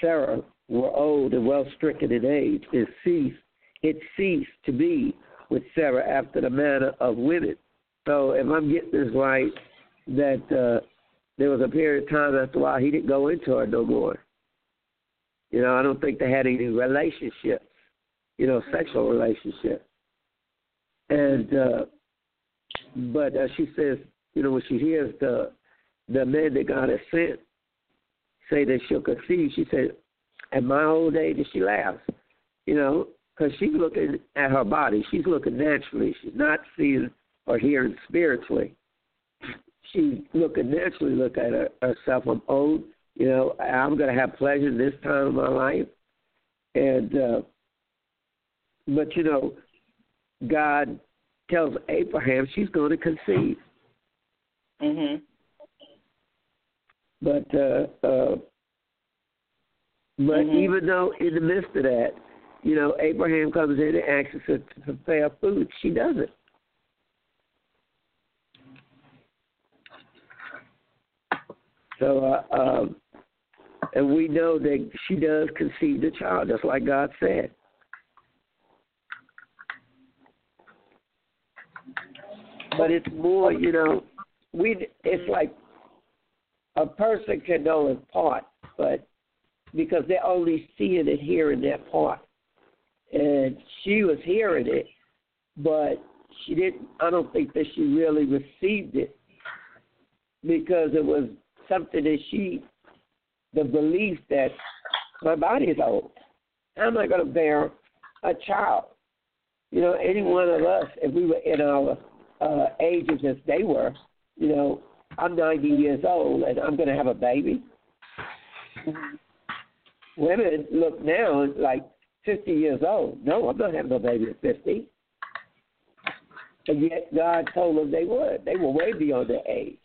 Sarah were old and well stricken in age. It ceased to be with Sarah after the manner of women. So if I'm getting this right, that there was a period of time after a while he didn't go into her no more. You know, I don't think they had any relationships, you know, sexual relationships. And, But she says, you know, when she hears the man that God has sent say that she'll conceive, she says, at my old age, and she laughs, you know, because she's looking at her body. She's looking naturally. She's not seeing or hearing spiritually. She's looking naturally, looking at herself. I'm old, you know, I'm going to have pleasure this time of my life. And, but, you know, God tells Abraham she's going to conceive. Mm-hmm. But even though in the midst of that, you know, Abraham comes in and asks her to prepare food. She doesn't. So, and we know that she does conceive the child, just like God said. But it's more, you know, it's like a person can know in part, but because they're only seeing and hearing their part. And she was hearing it, but she didn't, I don't think that she really received it because it was something that the belief that my body is old. I'm not going to bear a child. You know, any one of us, if we were in our ages as they were, you know, I'm 90 years old and I'm going to have a baby. Women look now like 50 years old. No, I'm not having a baby at 50. And yet God told them they would. They were way beyond their age.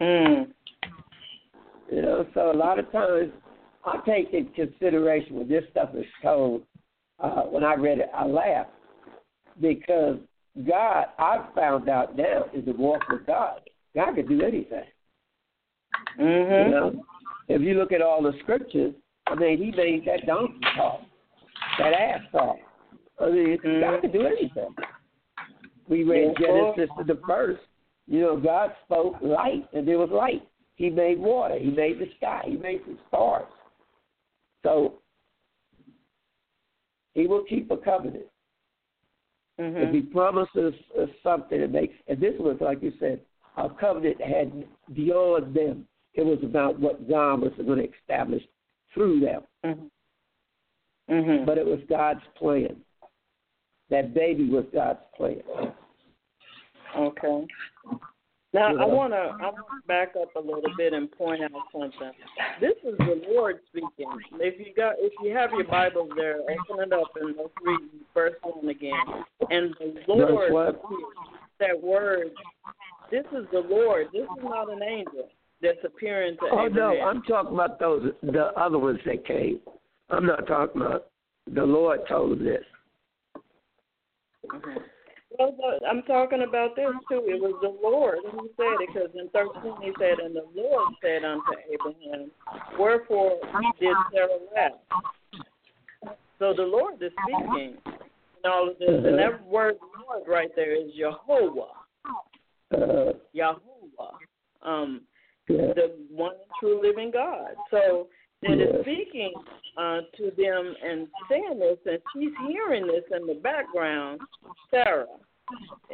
You know, so a lot of times I take in consideration when this stuff is told. When I read it, I laughed because God, I've found out now, is the walk with God. God can do anything. Mm-hmm. You know, if you look at all the scriptures, I mean, he made that donkey talk, that ass talk. I mean, God can do anything. We read Genesis to the first. You know, God spoke light, and there was light. He made water. He made the sky. He made the stars. So he will keep a covenant. Mm-hmm. If he promises something, it makes. And this was, like you said, a covenant had beyond them. It was about what God was going to establish through them. Mm-hmm. Mm-hmm. But it was God's plan. That baby was God's plan. Okay. Now I want to back up a little bit and point out something. This is the Lord speaking. If you have your Bible there, open it up and let's read verse 1 again. And the Lord, that word. This is the Lord. This is not an angel that's appearing to. Oh Abraham. No, I'm talking about the other ones that came. I'm not talking about the Lord told this. Okay. I'm talking about this, too. It was the Lord who said it, because in 13 he said, and the Lord said unto Abraham, wherefore did Sarah laugh? So the Lord is speaking in all of this. And that word Lord right there is Jehovah. Jehovah. The one true living God. So it is speaking to them and saying this, and she's hearing this in the background. Sarah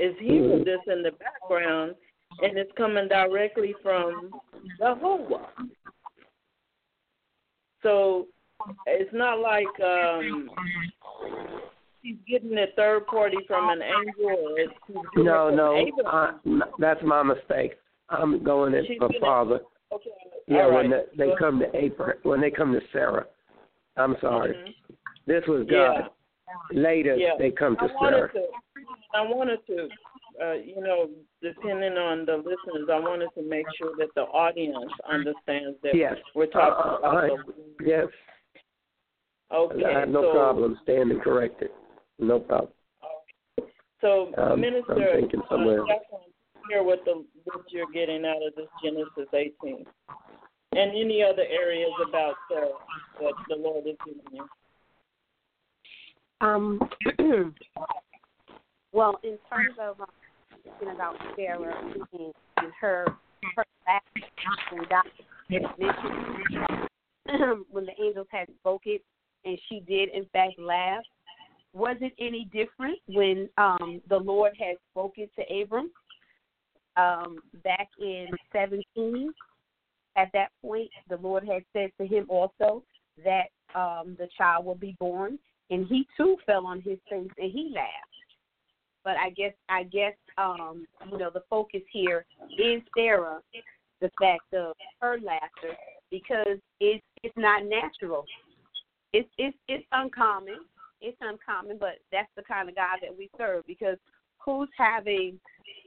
is hearing this in the background, and it's coming directly from Jehovah. So it's not like she's getting a third party from an angel. No, that's my mistake. I'm going at my father. Okay. Yeah, right. When they come to Sarah. I'm sorry. Mm-hmm. This was God. Yeah. Later, they come to Sarah. I wanted to, depending on the listeners, I wanted to make sure that the audience understands that we're talking about. Yes. Okay. I have no problem standing corrected. No problem. Okay. So, Minister, I'm thinking somewhere. Hear what you're getting out of this Genesis 18 and any other areas about what the Lord is giving you. Well, in terms of thinking about Sarah and her last and God, when the angels had spoken and she did in fact laugh, was it any different when the Lord had spoken to Abram? Back in 17, at that point, the Lord had said to him also that the child will be born, and he too fell on his face and he laughed. But I guess, the focus here is Sarah, the fact of her laughter, because it's not natural. It's uncommon. It's uncommon, but that's the kind of God that we serve, because who's having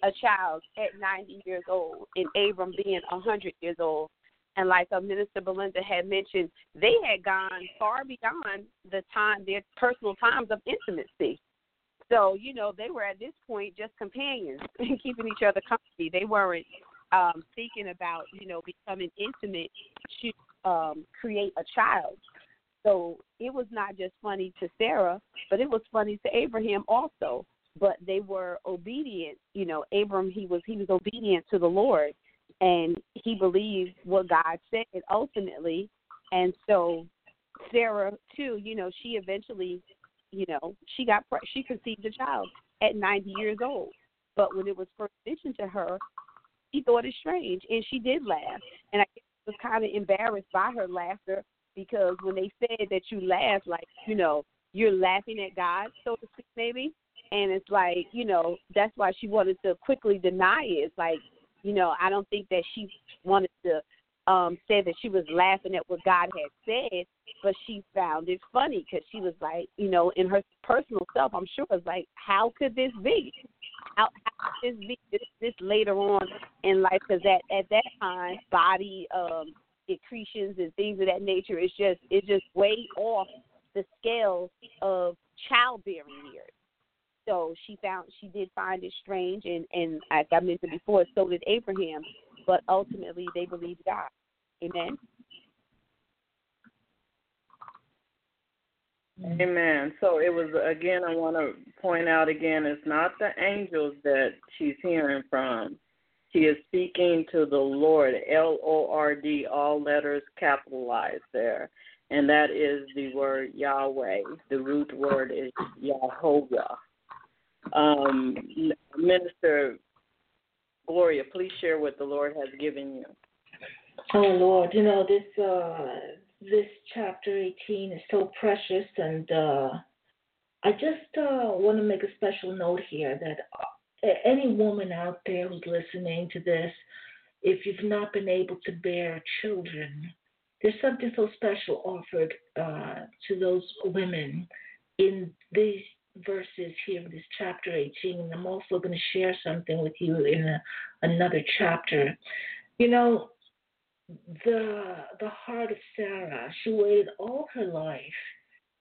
a child at 90 years old and Abram being 100 years old? And like Minister Belinda had mentioned, they had gone far beyond their personal times of intimacy. So, they were at this point just companions and keeping each other company. They weren't thinking about, becoming intimate to create a child. So it was not just funny to Sarah, but it was funny to Abraham also. But they were obedient. Abram, he was obedient to the Lord, and he believed what God said ultimately. And so Sarah too, she eventually, she conceived a child at 90 years old. But when it was first mentioned to her, she thought it strange, and she did laugh. And I guess she was kind of embarrassed by her laughter, because when they said that you laugh, like, you're laughing at God, so to speak, maybe. And it's like, that's why she wanted to quickly deny it. It's like, I don't think that she wanted to say that she was laughing at what God had said, but she found it funny, because she was like, in her personal self, I'm sure, it's like, how could this be? How could this be this later on in life? Because at that time, body accretions and things of that nature, it's just way off the scale of childbearing years. So she did find it strange, and as I mentioned before, so did Abraham, but ultimately they believed God. Amen. Amen. So it was, again, I want to point out again, it's not the angels that she's hearing from. She is speaking to the Lord, L-O-R-D, all letters capitalized there. And that is the word Yahweh. The root word is Yahovah. Minister Gloria, please share what the Lord has given you. Oh, Lord, this this chapter 18 is so precious, and I just want to make a special note here that any woman out there who's listening to this, if you've not been able to bear children, there's something so special offered to those women in these verses here in this chapter 18, and I'm also going to share something with you in another chapter. The heart of Sarah, she waited all her life,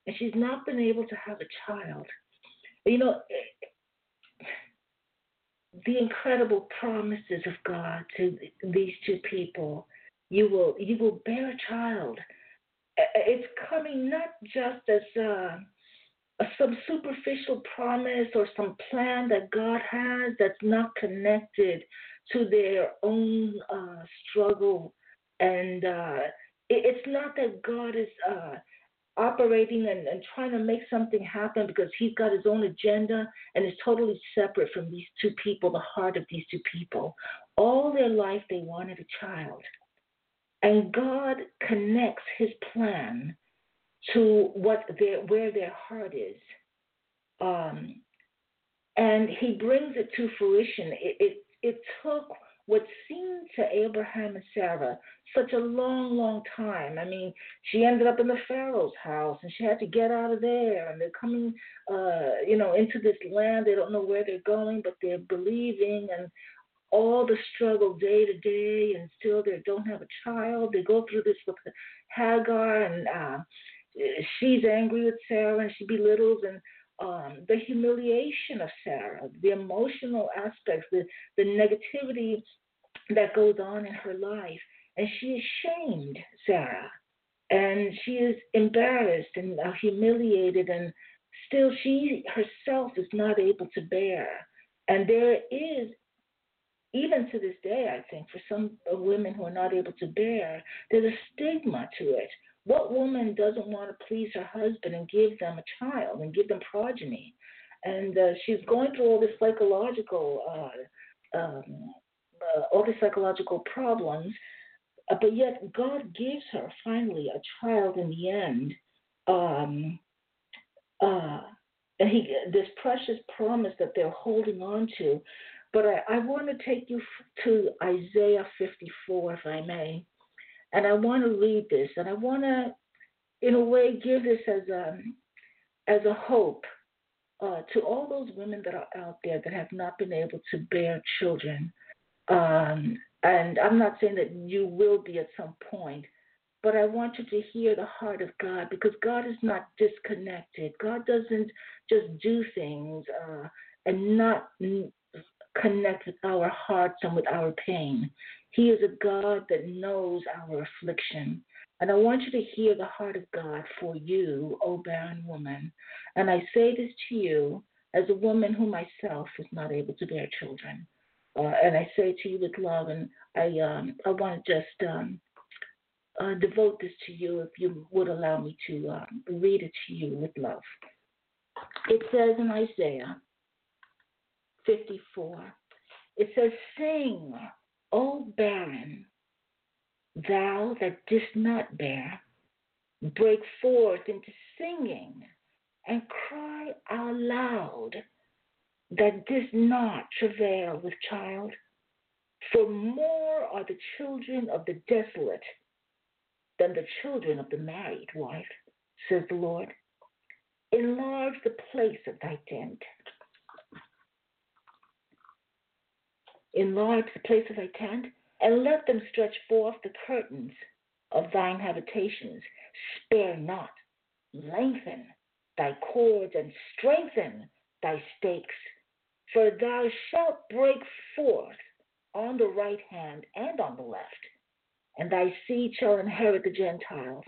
and she's not been able to have a child. The incredible promises of God to these two people. You will bear a child. It's coming not just as some superficial promise or some plan that God has that's not connected to their own struggle. And it's not that God is operating and trying to make something happen because he's got his own agenda and is totally separate from these two people, the heart of these two people. All their life they wanted a child. And God connects his plan to where their heart is. And he brings it to fruition. It took what seemed to Abraham and Sarah such a long, long time. I mean, she ended up in the Pharaoh's house, and she had to get out of there. And they're coming, into this land. They don't know where they're going, but they're believing. And all the struggle day to day, and still they don't have a child. They go through this with Hagar, and she's angry with Sarah, and she belittles and. The humiliation of Sarah, the emotional aspects, the negativity that goes on in her life. And she is shamed, Sarah. And she is embarrassed and humiliated. And still she herself is not able to bear. And there is, even to this day, I think, for some women who are not able to bear, there's a stigma to it. What woman doesn't want to please her husband and give them a child and give them progeny? And she's going through all this psychological problems, but yet God gives her finally a child in the end. And this precious promise that they're holding on to. But I want to take you to Isaiah 54, if I may. And I want to read this, and I want to, in a way, give this as a hope to all those women that are out there that have not been able to bear children. And I'm not saying that you will be at some point, but I want you to hear the heart of God, because God is not disconnected. God doesn't just do things and not connect with our hearts and with our pain. He is a God that knows our affliction. And I want you to hear the heart of God for you, O barren woman. And I say this to you as a woman who myself is not able to bear children. And I say to you with love, and I want to just devote this to you, if you would allow me to read it to you with love. It says in Isaiah 54, it says, "Sing, O barren, thou that didst not bear, break forth into singing and cry aloud that didst not travail with child. For more are the children of the desolate than the children of the married wife, says the Lord. Enlarge the place of thy tent. Enlarge the place of thy tent, and let them stretch forth the curtains of thine habitations. Spare not, lengthen thy cords, and strengthen thy stakes, for thou shalt break forth on the right hand and on the left, and thy seed shall inherit the Gentiles,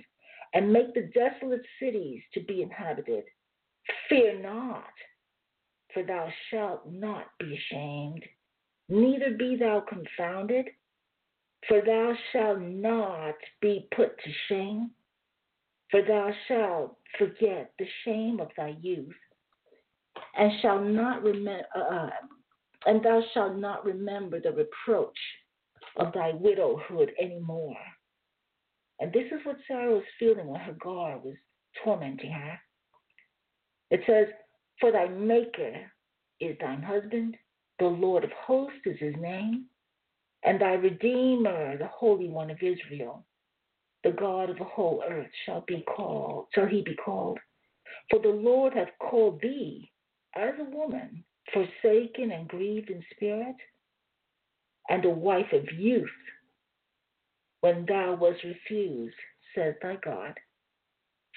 and make the desolate cities to be inhabited. Fear not, for thou shalt not be ashamed, neither be thou confounded, for thou shalt not be put to shame, for thou shalt forget the shame of thy youth, and thou shalt not remember the reproach of thy widowhood anymore." And this is what Sarah was feeling when Hagar was tormenting her. It says, "For thy maker is thine husband, the Lord of hosts is his name, and thy Redeemer, the Holy One of Israel, the God of the whole earth shall he be called. For the Lord hath called thee as a woman, forsaken and grieved in spirit, and a wife of youth, when thou wast refused, says thy God.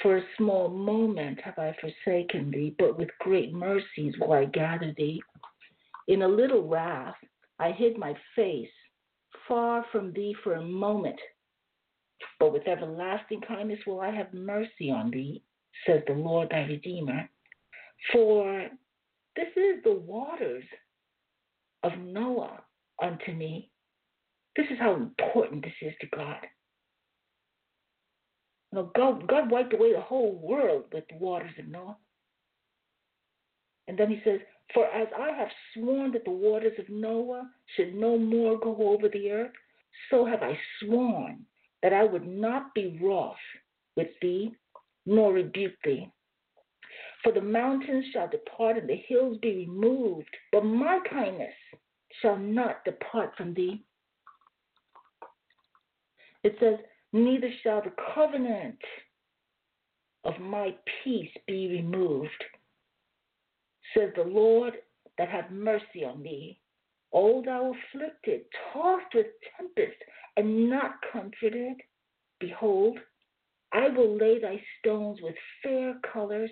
For a small moment have I forsaken thee, but with great mercies will I gather thee. In a little wrath, I hid my face far from thee for a moment, but with everlasting kindness will I have mercy on thee, says the Lord thy Redeemer. For this is the waters of Noah unto me." This is how important this is to God. No, God wiped away the whole world with the waters of Noah. And then he says, for as I have sworn that the waters of Noah should no more go over the earth, so have I sworn that I would not be wroth with thee, nor rebuke thee. For the mountains shall depart and the hills be removed, but my kindness shall not depart from thee. It says, neither shall the covenant of my peace be removed, says the Lord that hath mercy on thee. O thou afflicted, tossed with tempest, and not comforted, behold, I will lay thy stones with fair colors,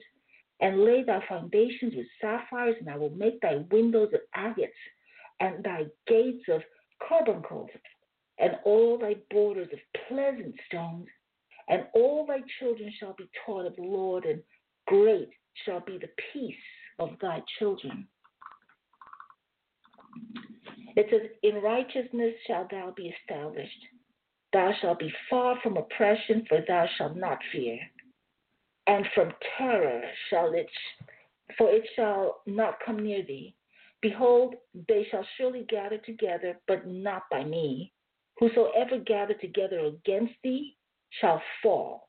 and lay thy foundations with sapphires, and I will make thy windows of agates, and thy gates of carbuncles, and all thy borders of pleasant stones, and all thy children shall be taught of the Lord, and great shall be the peace of thy children. It says, in righteousness shalt thou be established. Thou shalt be far from oppression, for thou shalt not fear. And from terror shall it, for it shall not come near thee. Behold, they shall surely gather together, but not by me. Whosoever gather together against thee shall fall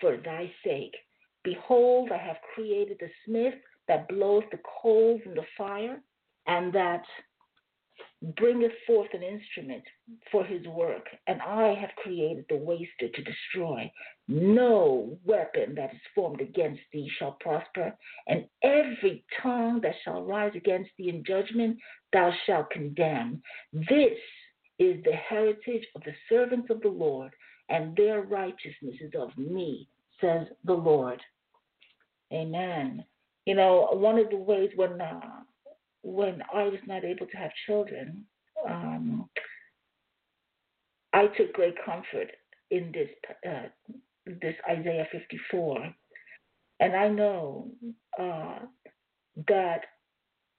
for thy sake. Behold, I have created the smith that bloweth the coals in the fire, and that bringeth forth an instrument for his work, and I have created the waster to destroy. No weapon that is formed against thee shall prosper, and every tongue that shall rise against thee in judgment thou shalt condemn. This is the heritage of the servants of the Lord, and their righteousness is of me, says the Lord. Amen. You know, one of the ways when I was not able to have children, I took great comfort in this Isaiah 54. And I know that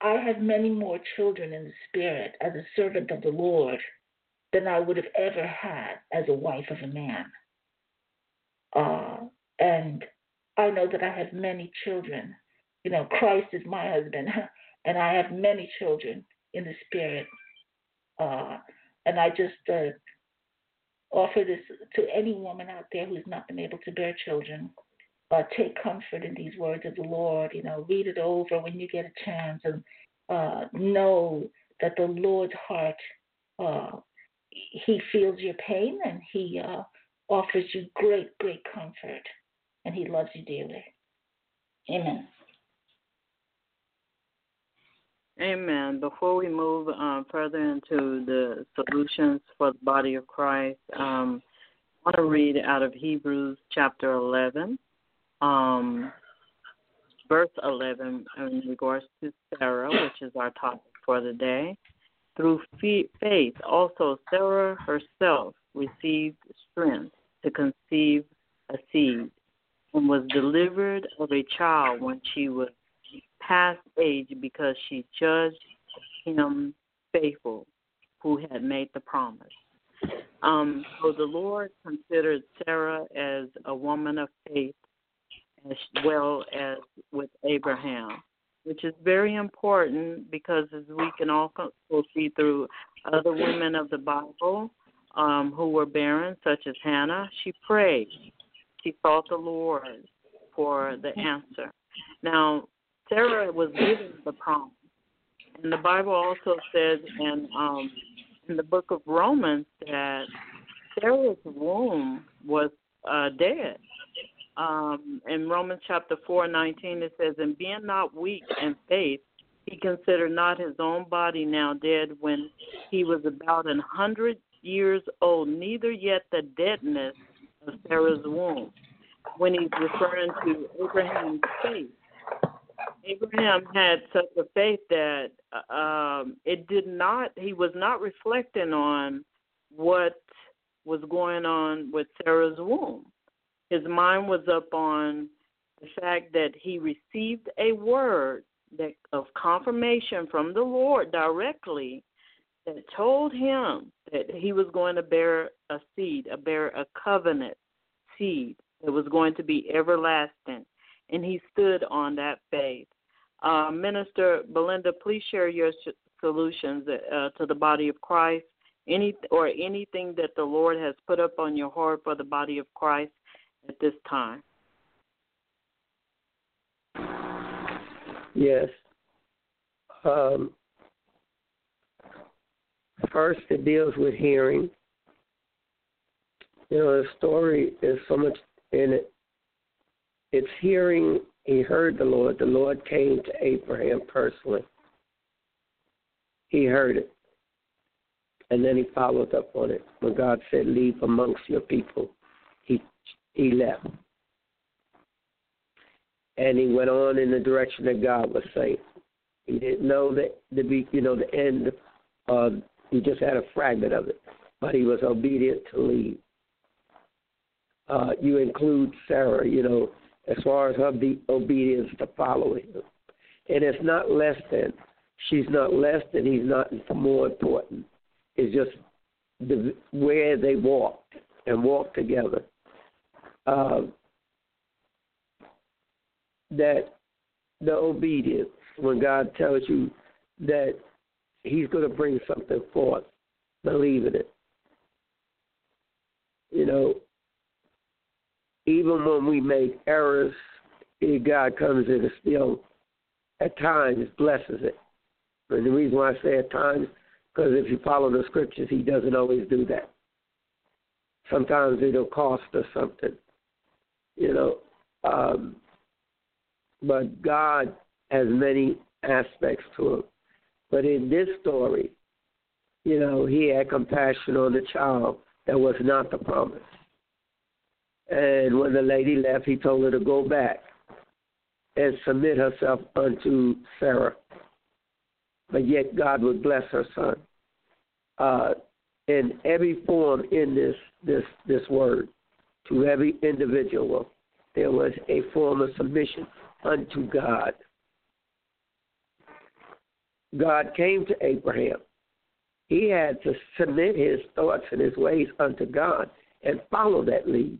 I had many more children in the spirit as a servant of the Lord than I would have ever had as a wife of a man. And I know that I have many children. You know, Christ is my husband. And I have many children in the spirit. And I just offer this to any woman out there who's not been able to bear children. Take comfort in these words of the Lord. You know, read it over when you get a chance, and know that the Lord's heart, he feels your pain, and he offers you great, great comfort, and he loves you dearly. Amen. Amen. Before we move further into the solutions for the body of Christ, I want to read out of Hebrews chapter 11, verse 11, in regards to Sarah, which is our topic for the day. Through faith, also Sarah herself received strength to conceive a seed, and was delivered of a child when she was past age, because she judged him faithful who had made the promise. So the Lord considered Sarah as a woman of faith, as well as with Abraham, which is very important, because as we can also see through other women of the Bible who were barren, such as Hannah, she prayed. She sought the Lord for the answer. Now, Sarah was given the promise. And the Bible also says in the book of Romans that Sarah's womb was dead. In Romans chapter 4:19, it says, and being not weak in faith, he considered not his own body now dead when he was about 100 years old, neither yet the deadness of Sarah's womb. When he's referring to Abraham's faith, Abraham had such a faith that he was not reflecting on what was going on with Sarah's womb. His mind was up on the fact that he received a word of confirmation from the Lord directly that told him that he was going to bear a covenant seed, It was going to be everlasting, and he stood on that faith. Minister Belinda, please share your solutions to the body of Christ, anything that the Lord has put up on your heart for the body of Christ at this time. Yes. First, it deals with hearing. You know, the story is so much in it. It's hearing. He heard the Lord. The Lord came to Abraham personally. He heard it. And then he followed up on it. When God said, leave amongst your people, he left. And he went on in the direction that God was saying. He didn't know the end. He just had a fragment of it. But he was obedient to leave. You include Sarah, you know, as far as her obedience to following him. And it's not less than. She's not less than. He's not more important. It's just where they walked together. That the obedience, when God tells you that he's going to bring something forth, believe in it. You know, even when we make errors, God comes in and still, at times, blesses it. And the reason why I say at times, because if you follow the scriptures, he doesn't always do that. Sometimes it'll cost us something, you know. But God has many aspects to him. But in this story, you know, he had compassion on the child that was not the promise. And when the lady left, he told her to go back and submit herself unto Sarah. But yet God would bless her son in every form in this word. To every individual, there was a form of submission unto God. God came to Abraham. He had to submit his thoughts and his ways unto God and follow that lead.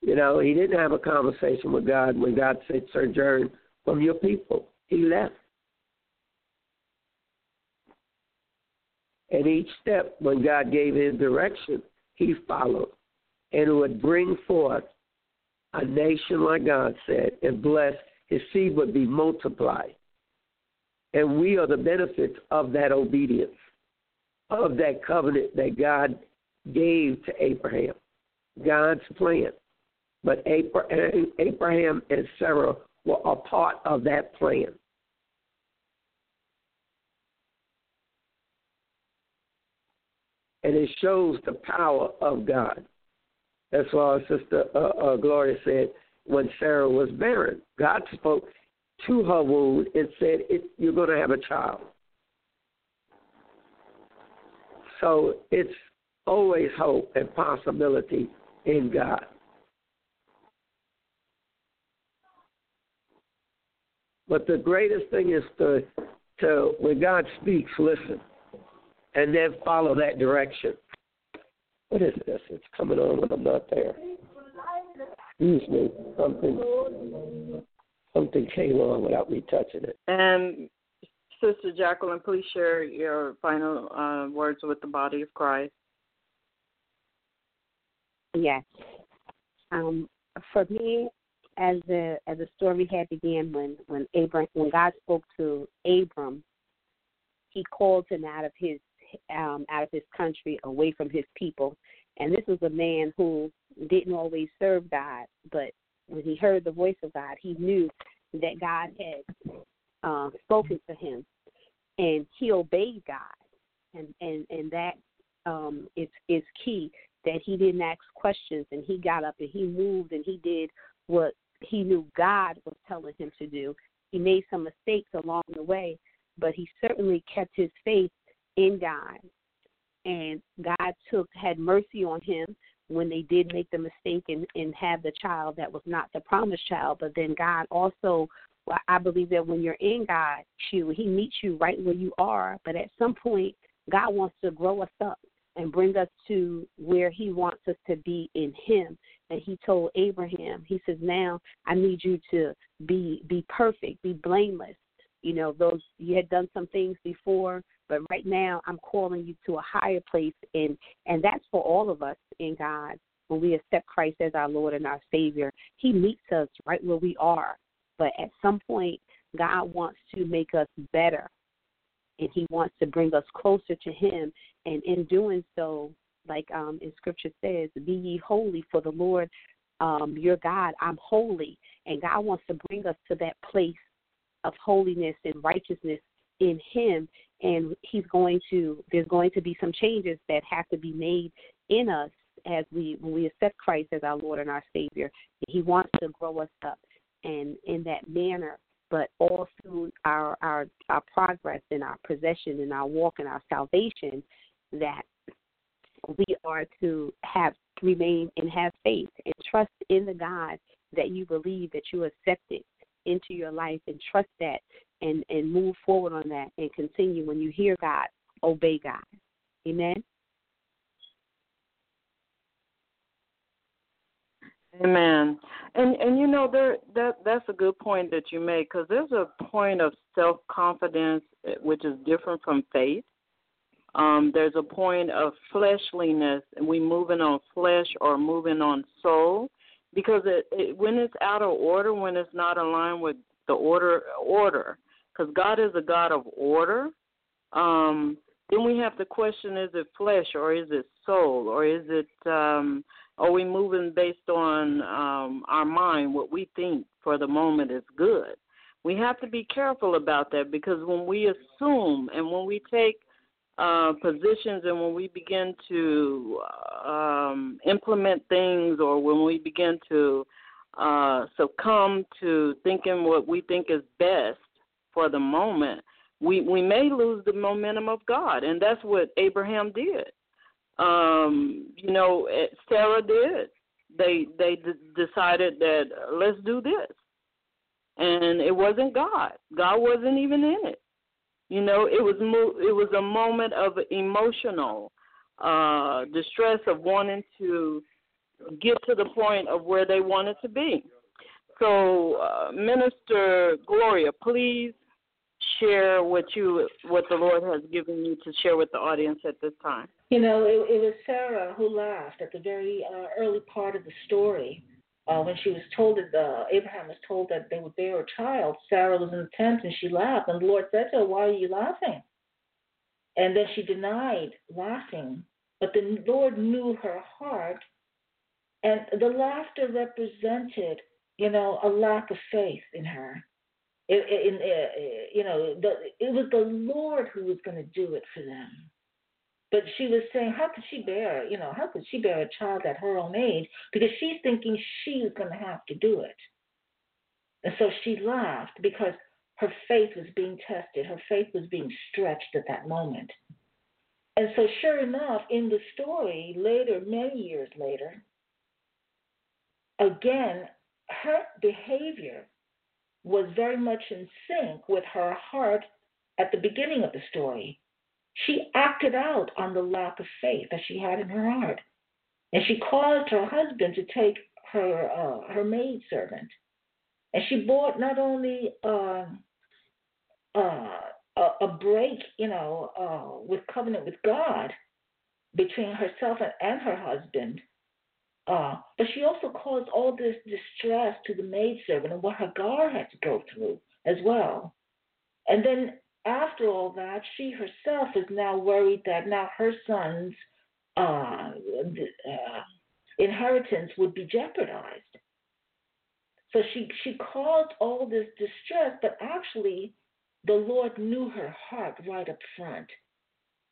You know, he didn't have a conversation with God when God said, sojourn from your people. He left. And each step, when God gave his direction, he followed. And it would bring forth a nation, like God said, and bless. His seed would be multiplied. And we are the benefits of that obedience, of that covenant that God gave to Abraham, God's plan. But Abraham and Sarah were a part of that plan. And it shows the power of God. That's why Sister Gloria said, when Sarah was barren, God spoke to her womb and said, you're going to have a child. So it's always hope and possibility in God. But the greatest thing is to when God speaks, listen, and then follow that direction. What is this? It's coming on when I'm not there. Excuse me. Something came on without me touching it. And Sister Jacqueline, please share your final words with the body of Christ. Yes. For me, as the story had began, when God spoke to Abram, he called him out of his country, away from his people. And this was a man who didn't always serve God, but when he heard the voice of God, he knew that God had spoken to him, and he obeyed God. And that is key, that he didn't ask questions, and he got up and he moved and he did what he knew God was telling him to do. He made some mistakes along the way, but he certainly kept his faith in God. And God had mercy on him when they did make the mistake and have the child that was not the promised child. But then God also, I believe that when you're in God, he meets you right where you are. But at some point, God wants to grow us up and bring us to where he wants us to be in him. that he told Abraham. He says, now I need you to be perfect, be blameless. You know, those you had done some things before, but right now I'm calling you to a higher place. And that's for all of us in God. When we accept Christ as our Lord and our Savior, he meets us right where we are. But at some point, God wants to make us better, and he wants to bring us closer to him. And in doing so, like in Scripture says, be ye holy, for the Lord your God, I'm holy. And God wants to bring us to that place of holiness and righteousness in him. And there's going to be some changes that have to be made in us when we accept Christ as our Lord and our Savior. He wants to grow us up and in that manner, but all through our progress and our possession and our walk and our salvation, that we are to remain and have faith and trust in the God that you believe, that you accepted into your life, and trust that and move forward on that and continue. When you hear God, obey God. Amen? Amen. And you know, that's a good point that you made, because there's a point of self-confidence which is different from faith. There's a point of fleshliness, and we moving on flesh or moving on soul, because when it's out of order, when it's not aligned with the order, because God is a God of order, then we have to question, is it flesh or is it soul, or is it... Are we moving based on our mind, what we think for the moment is good? We have to be careful about that, because when we assume and when we take positions and when we begin to implement things, or when we begin to succumb to thinking what we think is best for the moment, we may lose the momentum of God, and that's what Abraham did. You know, Sarah did. They decided that let's do this, and it wasn't God. God wasn't even in it. You know, it was a moment of emotional distress, of wanting to get to the point of where they wanted to be. So, Minister Gloria, please share what the Lord has given you to share with the audience at this time. You know, it was Sarah who laughed at the very early part of the story. When she was told that Abraham was told that they would bear a child, Sarah was in the tent and she laughed. And the Lord said to her, why are you laughing? And then she denied laughing. But the Lord knew her heart. And the laughter represented, you know, a lack of faith in her. It was the Lord who was going to do it for them. But she was saying, how could she bear a child at her own age? Because she's thinking she's going to have to do it. And so she laughed because her faith was being tested. Her faith was being stretched at that moment. And so sure enough, in the story later, many years later, again, her behavior was very much in sync with her heart at the beginning of the story. She acted out on the lack of faith that she had in her heart. And she caused her husband to take her maidservant. And she bought not only a break, you know, with covenant with God between herself and her husband, but she also caused all this distress to the maidservant and what Hagar had to go through as well. And then after all that, she herself is now worried that now her son's inheritance would be jeopardized. So she caused all this distress, but actually the Lord knew her heart right up front.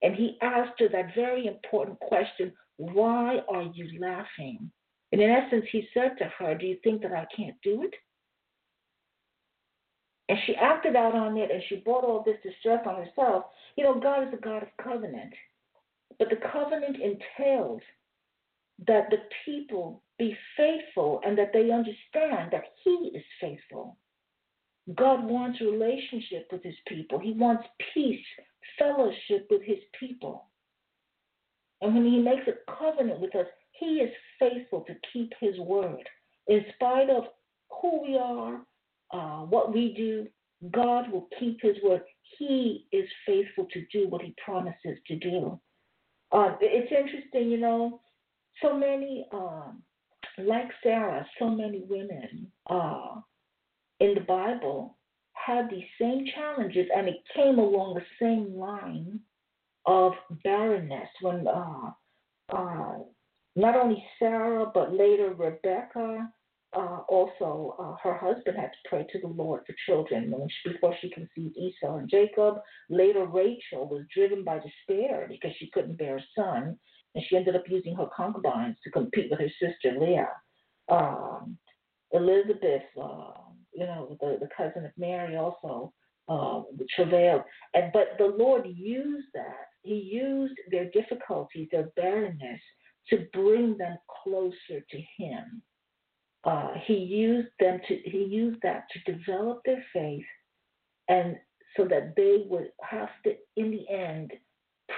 And he asked her that very important question, why are you laughing? And in essence, he said to her, do you think that I can't do it? And she acted out on it, and she brought all this distress on herself. You know, God is a God of covenant. But the covenant entails that the people be faithful and that they understand that he is faithful. God wants relationship with his people. He wants peace, fellowship with his people. And when he makes a covenant with us, He is faithful to keep his word. In spite of who we are, what we do, God will keep his word. He is faithful to do what he promises to do. It's interesting, you know, so many, like Sarah, so many women in the Bible had these same challenges, and it came along the same line of barrenness when not only Sarah, but later Rebecca, also her husband had to pray to the Lord for children before she conceived Esau and Jacob. Later, Rachel was driven by despair because she couldn't bear a son, and she ended up using her concubines to compete with her sister Leah. Elizabeth, the cousin of Mary, also travailed. But the Lord used that. He used their difficulties, their barrenness, to bring them closer to him. He used that to develop their faith, and so that they would have to, in the end,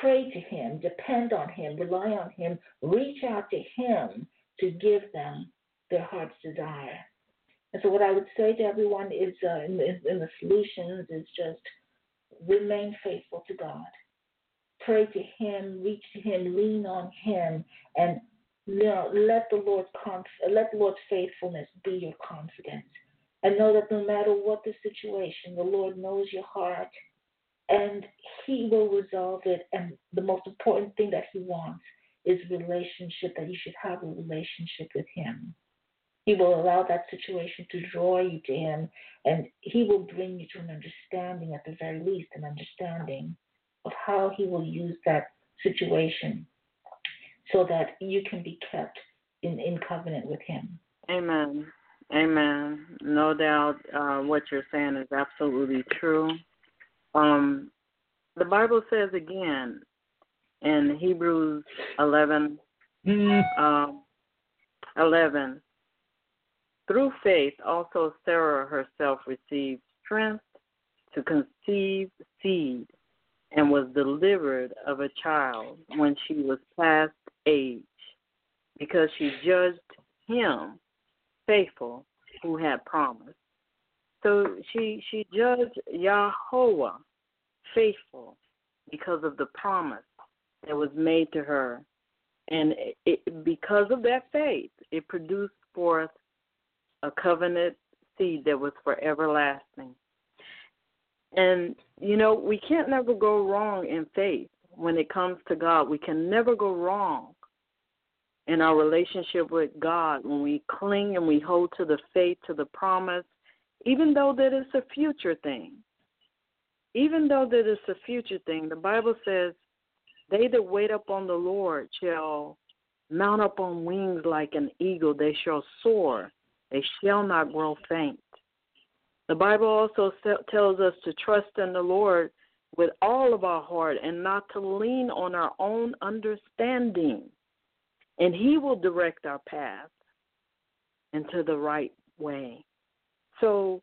pray to him, depend on him, rely on him, reach out to him to give them their heart's desire. And so what I would say to everyone is, in the solutions, is just remain faithful to God. Pray to him, reach to him, lean on him, and let the Lord's faithfulness be your confidence. And know that no matter what the situation, the Lord knows your heart, and he will resolve it. And the most important thing that he wants is relationship, that you should have a relationship with him. He will allow that situation to draw you to him, and he will bring you to an understanding, at the very least, an understanding of how he will use that situation so that you can be kept in covenant with him. Amen. Amen. No doubt what you're saying is absolutely true. The Bible says again in Hebrews 11, through faith also Sarah herself received strength to conceive seed, and was delivered of a child when she was past age, because she judged him faithful who had promised. So she judged Yahweh faithful because of the promise that was made to her. And because of that faith, it produced forth a covenant seed that was for everlasting. And, we can't never go wrong in faith when it comes to God. We can never go wrong in our relationship with God when we cling and we hold to the faith, to the promise, even though that it's a future thing. Even though that it's a future thing, the Bible says, they that wait upon the Lord shall mount up on wings like an eagle. They shall soar. They shall not grow faint. The Bible also tells us to trust in the Lord with all of our heart and not to lean on our own understanding. And he will direct our path into the right way. So,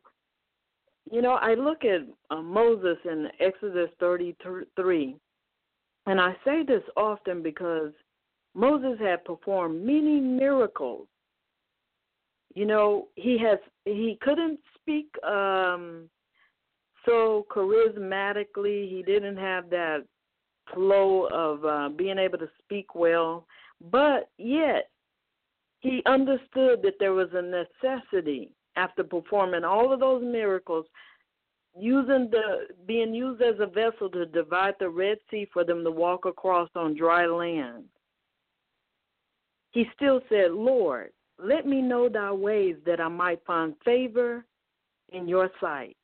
I look at Moses in Exodus 33, and I say this often because Moses had performed many miracles. He couldn't speak so charismatically. He didn't have that flow of being able to speak well. But yet, he understood that there was a necessity after performing all of those miracles, being used as a vessel to divide the Red Sea for them to walk across on dry land. He still said, Lord, let me know thy ways that I might find favor in your sight.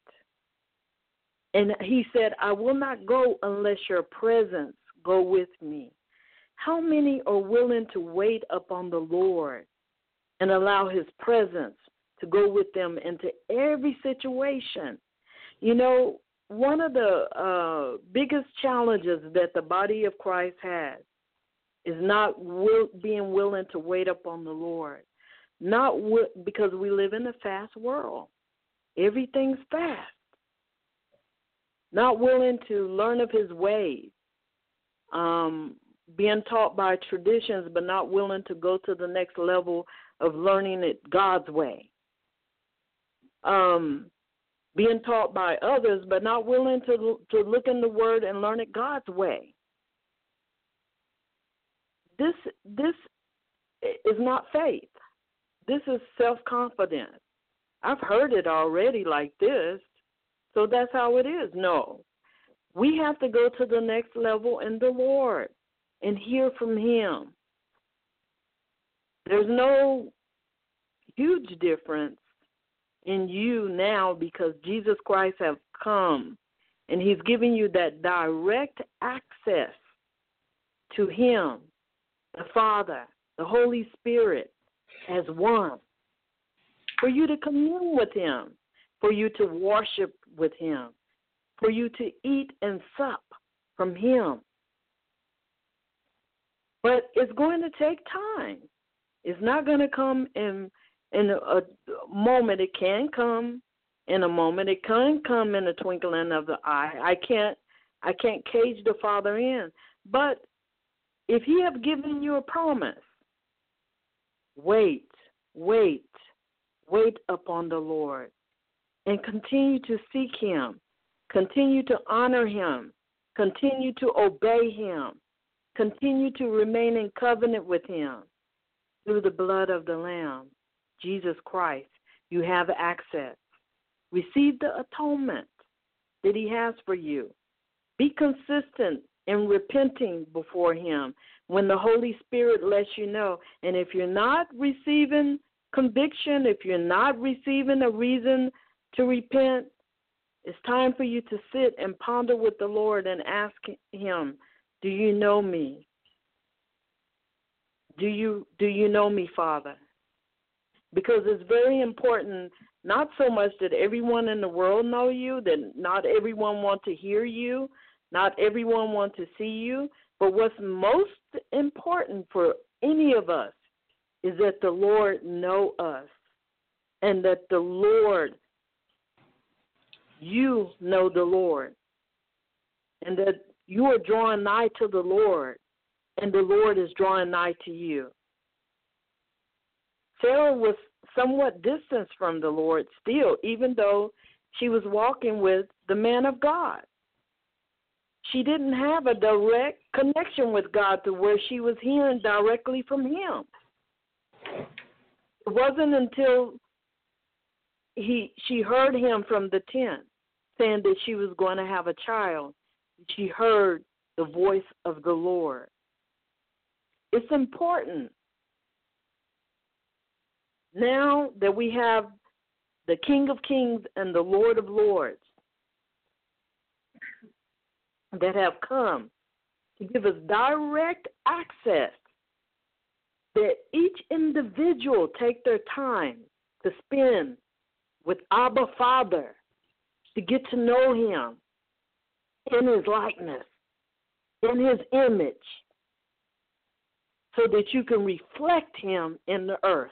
And he said, I will not go unless your presence go with me. How many are willing to wait upon the Lord and allow his presence to go with them into every situation? One of the biggest challenges that the body of Christ has is not being willing to wait upon the Lord. Because we live in a fast world. Everything's fast. Not willing to learn of his ways. being taught by traditions but not willing to go to the next level of learning it God's way. Being taught by others but not willing to look in the Word and learn it God's way. This is not faith. This is self-confidence. I've heard it already like this, so that's how it is. No. We have to go to the next level in the Lord and hear from Him. There's no huge difference in you now because Jesus Christ has come, and He's giving you that direct access to Him, the Father, the Holy Spirit, as one, for you to commune with Him, for you to worship with Him, for you to eat and sup from Him. But it's going to take time. It's not going to come in a moment. It can come in a moment. It can come in a twinkling of the eye. I can't cage the Father in. But if He have given you a promise, wait upon the Lord and continue to seek Him. Continue to honor Him. Continue to obey Him. Continue to remain in covenant with Him through the blood of the Lamb, Jesus Christ. You have access. Receive the atonement that He has for you. Be consistent in repenting before Him when the Holy Spirit lets you know. And if you're not receiving conviction, if you're not receiving a reason to repent, it's time for you to sit and ponder with the Lord and ask Him, do you know me? Do you know me, Father? Because it's very important, not so much that everyone in the world know you, that not everyone want to hear you, not everyone want to see you, but what's most important for any of us is that the Lord know us and that the Lord, you know the Lord, and that you are drawing nigh to the Lord, and the Lord is drawing nigh to you. Sarah was somewhat distanced from the Lord still, even though she was walking with the man of God. She didn't have a direct connection with God to where she was hearing directly from Him. It wasn't until she heard Him from the tent, saying that she was going to have a child. She heard the voice of the Lord. It's important now that we have the King of Kings and the Lord of Lords that have come to give us direct access, that each individual take their time to spend with Abba Father, to get to know Him in His likeness, in His image, so that you can reflect Him in the earth,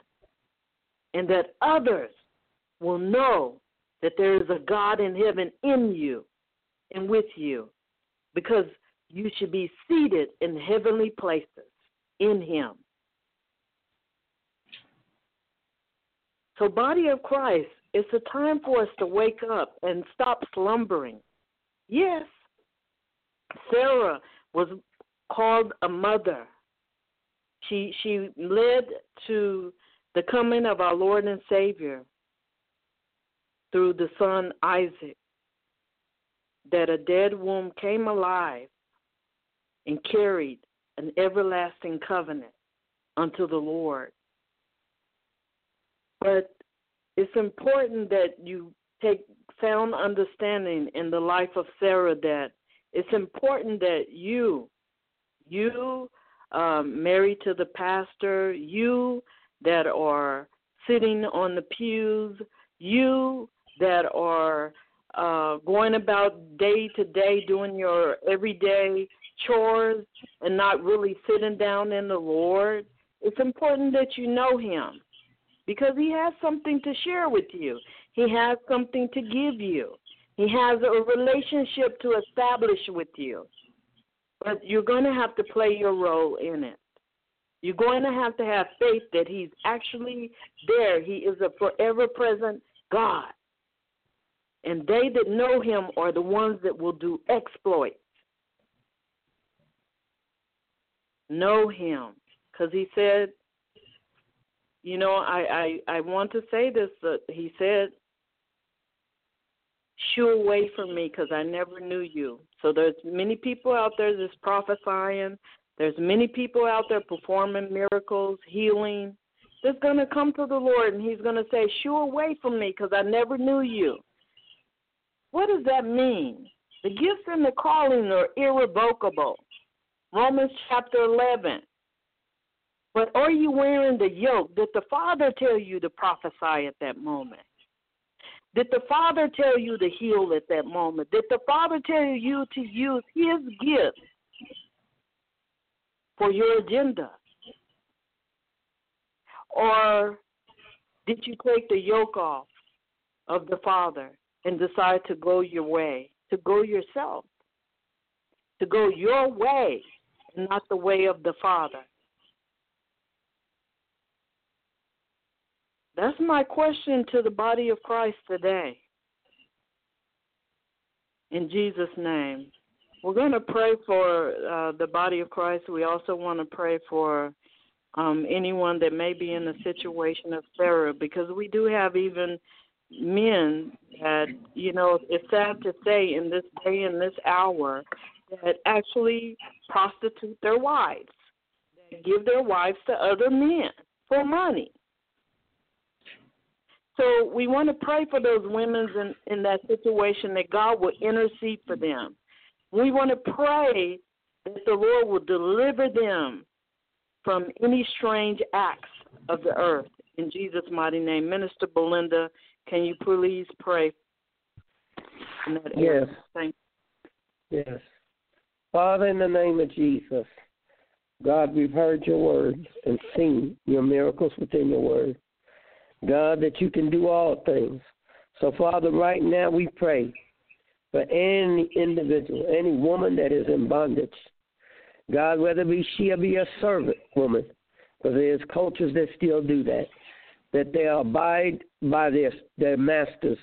and that others will know that there is a God in heaven in you and with you, because you should be seated in heavenly places in Him. So, body of Christ, it's a time for us to wake up and stop slumbering. Yes, Sarah was called a mother. She led to the coming of our Lord and Savior through the son Isaac, that a dead womb came alive and carried an everlasting covenant unto the Lord. But it's important that you take sound understanding in the life of Sarah, that it's important that you married to the pastor, you that are sitting on the pews, you that are going about day to day doing your everyday chores and not really sitting down in the Lord, it's important that you know Him, because He has something to share with you. He has something to give you. He has a relationship to establish with you. But you're going to have to play your role in it. You're going to have faith that he's actually there. He is a forever present God. And they that know him are the ones that will do exploits. Know him. Because he said, you know, I want to say this. He said, shoo away from me because I never knew you. So there's many people out there that's prophesying. There's many people out there performing miracles, healing. That's going to come to the Lord, and he's going to say, shoo away from me because I never knew you. What does that mean? The gifts and the calling are irrevocable. Romans chapter 11. But are you wearing the yoke? Did the Father tell you to prophesy at that moment? Did the Father tell you to heal at that moment? Did the Father tell you to use his gifts for your agenda? Or did you take the yoke off of the Father and decide to go your way, to go yourself, to go your way and not the way of the Father? That's my question to the body of Christ today. In Jesus' name. We're going to pray for the body of Christ. We also want to pray for anyone that may be in the situation of Sarah, because we do have even men that, you know, it's sad to say in this day and this hour, that actually prostitute their wives, that give their wives to other men for money. So we want to pray for those women in that situation, that God will intercede for them. We want to pray that the Lord will deliver them from any strange acts of the earth. In Jesus' mighty name. Minister Belinda, can you please pray? Yes. Thank you. Yes. Father, in the name of Jesus, God, we've heard your word and seen your miracles within your word. God, that you can do all things. So, Father, right now we pray for any individual, any woman that is in bondage. God, whether she be a servant woman, because there's cultures that still do that, that they abide by their masters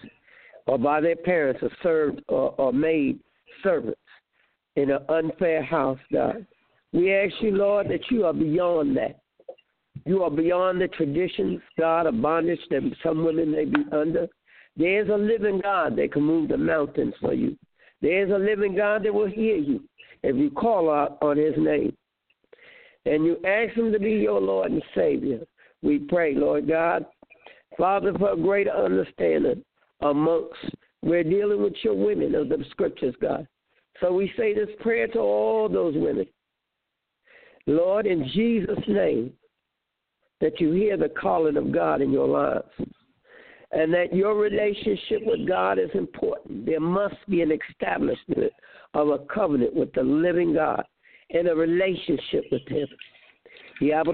or by their parents, or served or made servants in an unfair house, God. We ask you, Lord, that you are beyond that. You are beyond the traditions, God, of bondage that some women may be under. There is a living God that can move the mountains for you. There is a living God that will hear you if you call out on his name. And you ask him to be your Lord and Savior. We pray, Lord God, Father, for a greater understanding amongst. We're dealing with your women of the scriptures, God. So we say this prayer to all those women. Lord, in Jesus' name, that you hear the calling of God in your lives, and that your relationship with God is important. There must be an establishment of a covenant with the living God and a relationship with him. For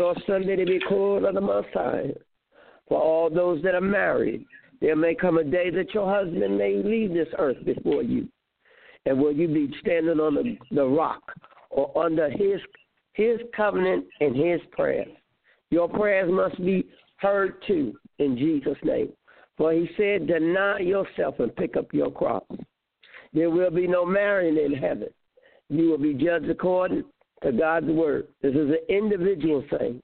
all those that are married, there may come a day that your husband may leave this earth before you, and will you be standing on the rock or under his covenant and his prayer? Your prayers must be heard too, in Jesus' name. For he said, deny yourself and pick up your cross. There will be no marrying in heaven. You will be judged according to God's word. This is an individual thing.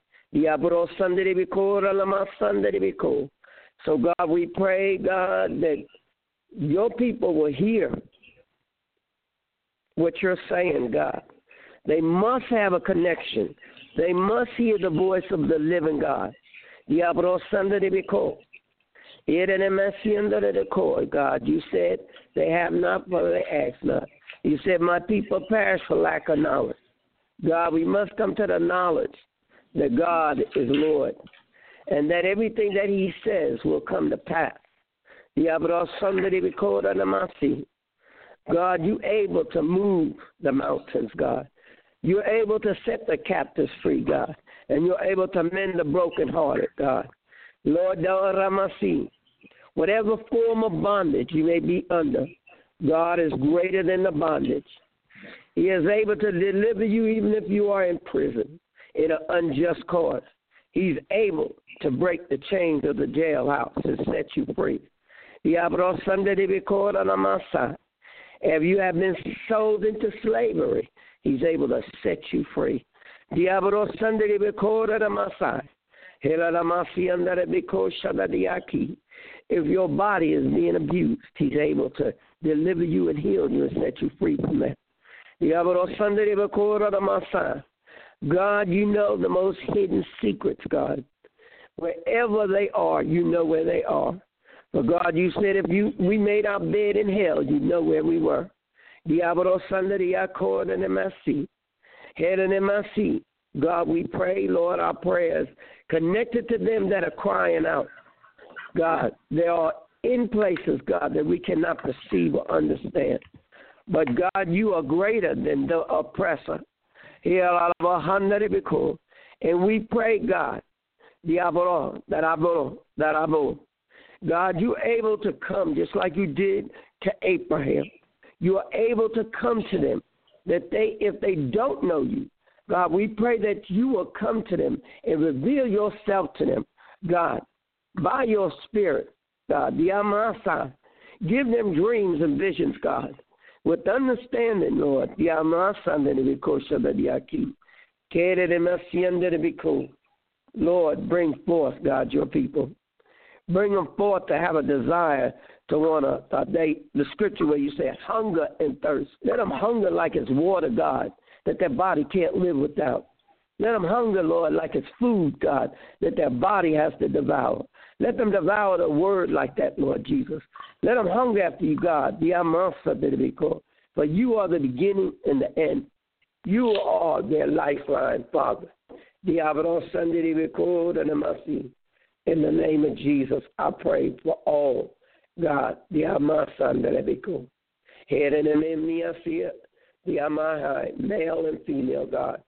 So, God, we pray, God, that your people will hear what you're saying, God. They must have a connection. They must hear the voice of the living God. God, you said they have not, but they ask not. You said my people perish for lack of knowledge. God, we must come to the knowledge that God is Lord, and that everything that he says will come to pass. God, you able to move the mountains, God. You're able to set the captives free, God, and you're able to mend the brokenhearted, God. Lord, whatever form of bondage you may be under, God is greater than the bondage. He is able to deliver you even if you are in prison in an unjust cause. He's able to break the chains of the jailhouse and set you free. If you have been sold into slavery, he's able to set you free. If your body is being abused, he's able to deliver you and heal you and set you free from that. God, you know the most hidden secrets, God. Wherever they are, you know where they are. But God, you said if we made our bed in hell, you know where we were. God, we pray, Lord, our prayers connected to them that are crying out. God, there are in places, God, that we cannot perceive or understand. But God, you are greater than the oppressor. And we pray, God, God, you're able to come just like you did to Abraham. You are able to come to them that they, if they don't know you, God, we pray that you will come to them and reveal yourself to them, God, by your spirit, God. Give them dreams and visions, God, with understanding, Lord. Lord, bring forth, God, your people. Bring them forth to have a desire to want to, the scripture where you say hunger and thirst. Let them hunger like it's water, God, that their body can't live without. Let them hunger, Lord, like it's food, God, that their body has to devour. Let them devour the word like that, Lord Jesus. Let them hunger after you, God. For you are the beginning and the end. You are their lifeline, Father. In the name of Jesus, I pray for all, God. Male and female, God.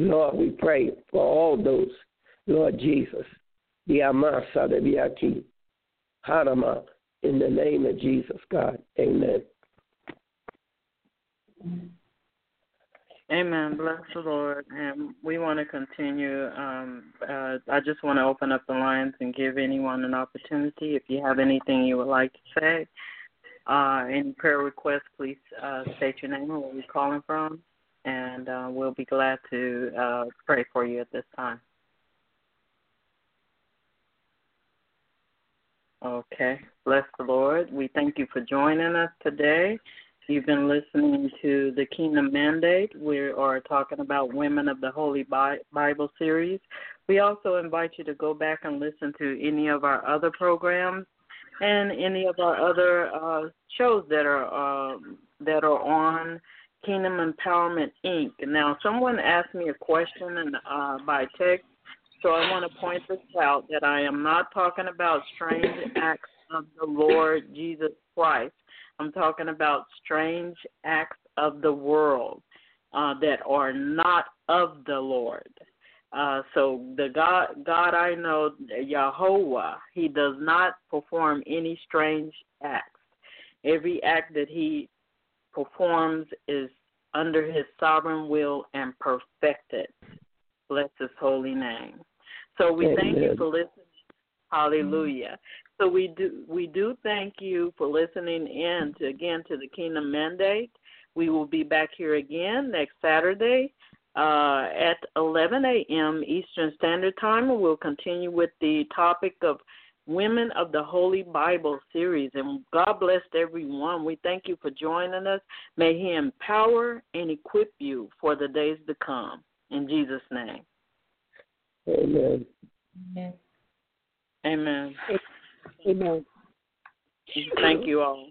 Lord, we pray for all those, Lord Jesus, in the name of Jesus, God. Amen. Amen. Bless the Lord. And we want to continue. I just want to open up the lines and give anyone an opportunity. If you have anything you would like to say, any prayer requests, please state your name and where you're calling from. And we'll be glad to pray for you at this time. Okay. Bless the Lord. We thank you for joining us today. You've been listening to the Kingdom Mandate. We are talking about Women of the Holy Bible series. We also invite you to go back and listen to any of our other programs and any of our other shows that are on Kingdom Empowerment, Inc. Now, someone asked me a question by text, so I want to point this out, that I am not talking about strange acts of the Lord Jesus Christ. I'm talking about strange acts of the world that are not of the Lord. So the God I know, Yahuwah, he does not perform any strange acts. Every act that he performs is under his sovereign will and perfected. Bless his holy name. So we thank you for listening. Hallelujah. So we do thank you for listening in to the Kingdom Mandate. We will be back here again next Saturday at 11 a.m. Eastern Standard Time, and we'll continue with the topic of Women of the Holy Bible series. And God bless everyone. We thank you for joining us. May he empower and equip you for the days to come. In Jesus' name. Amen. Amen. Amen. Amen. Thank you all.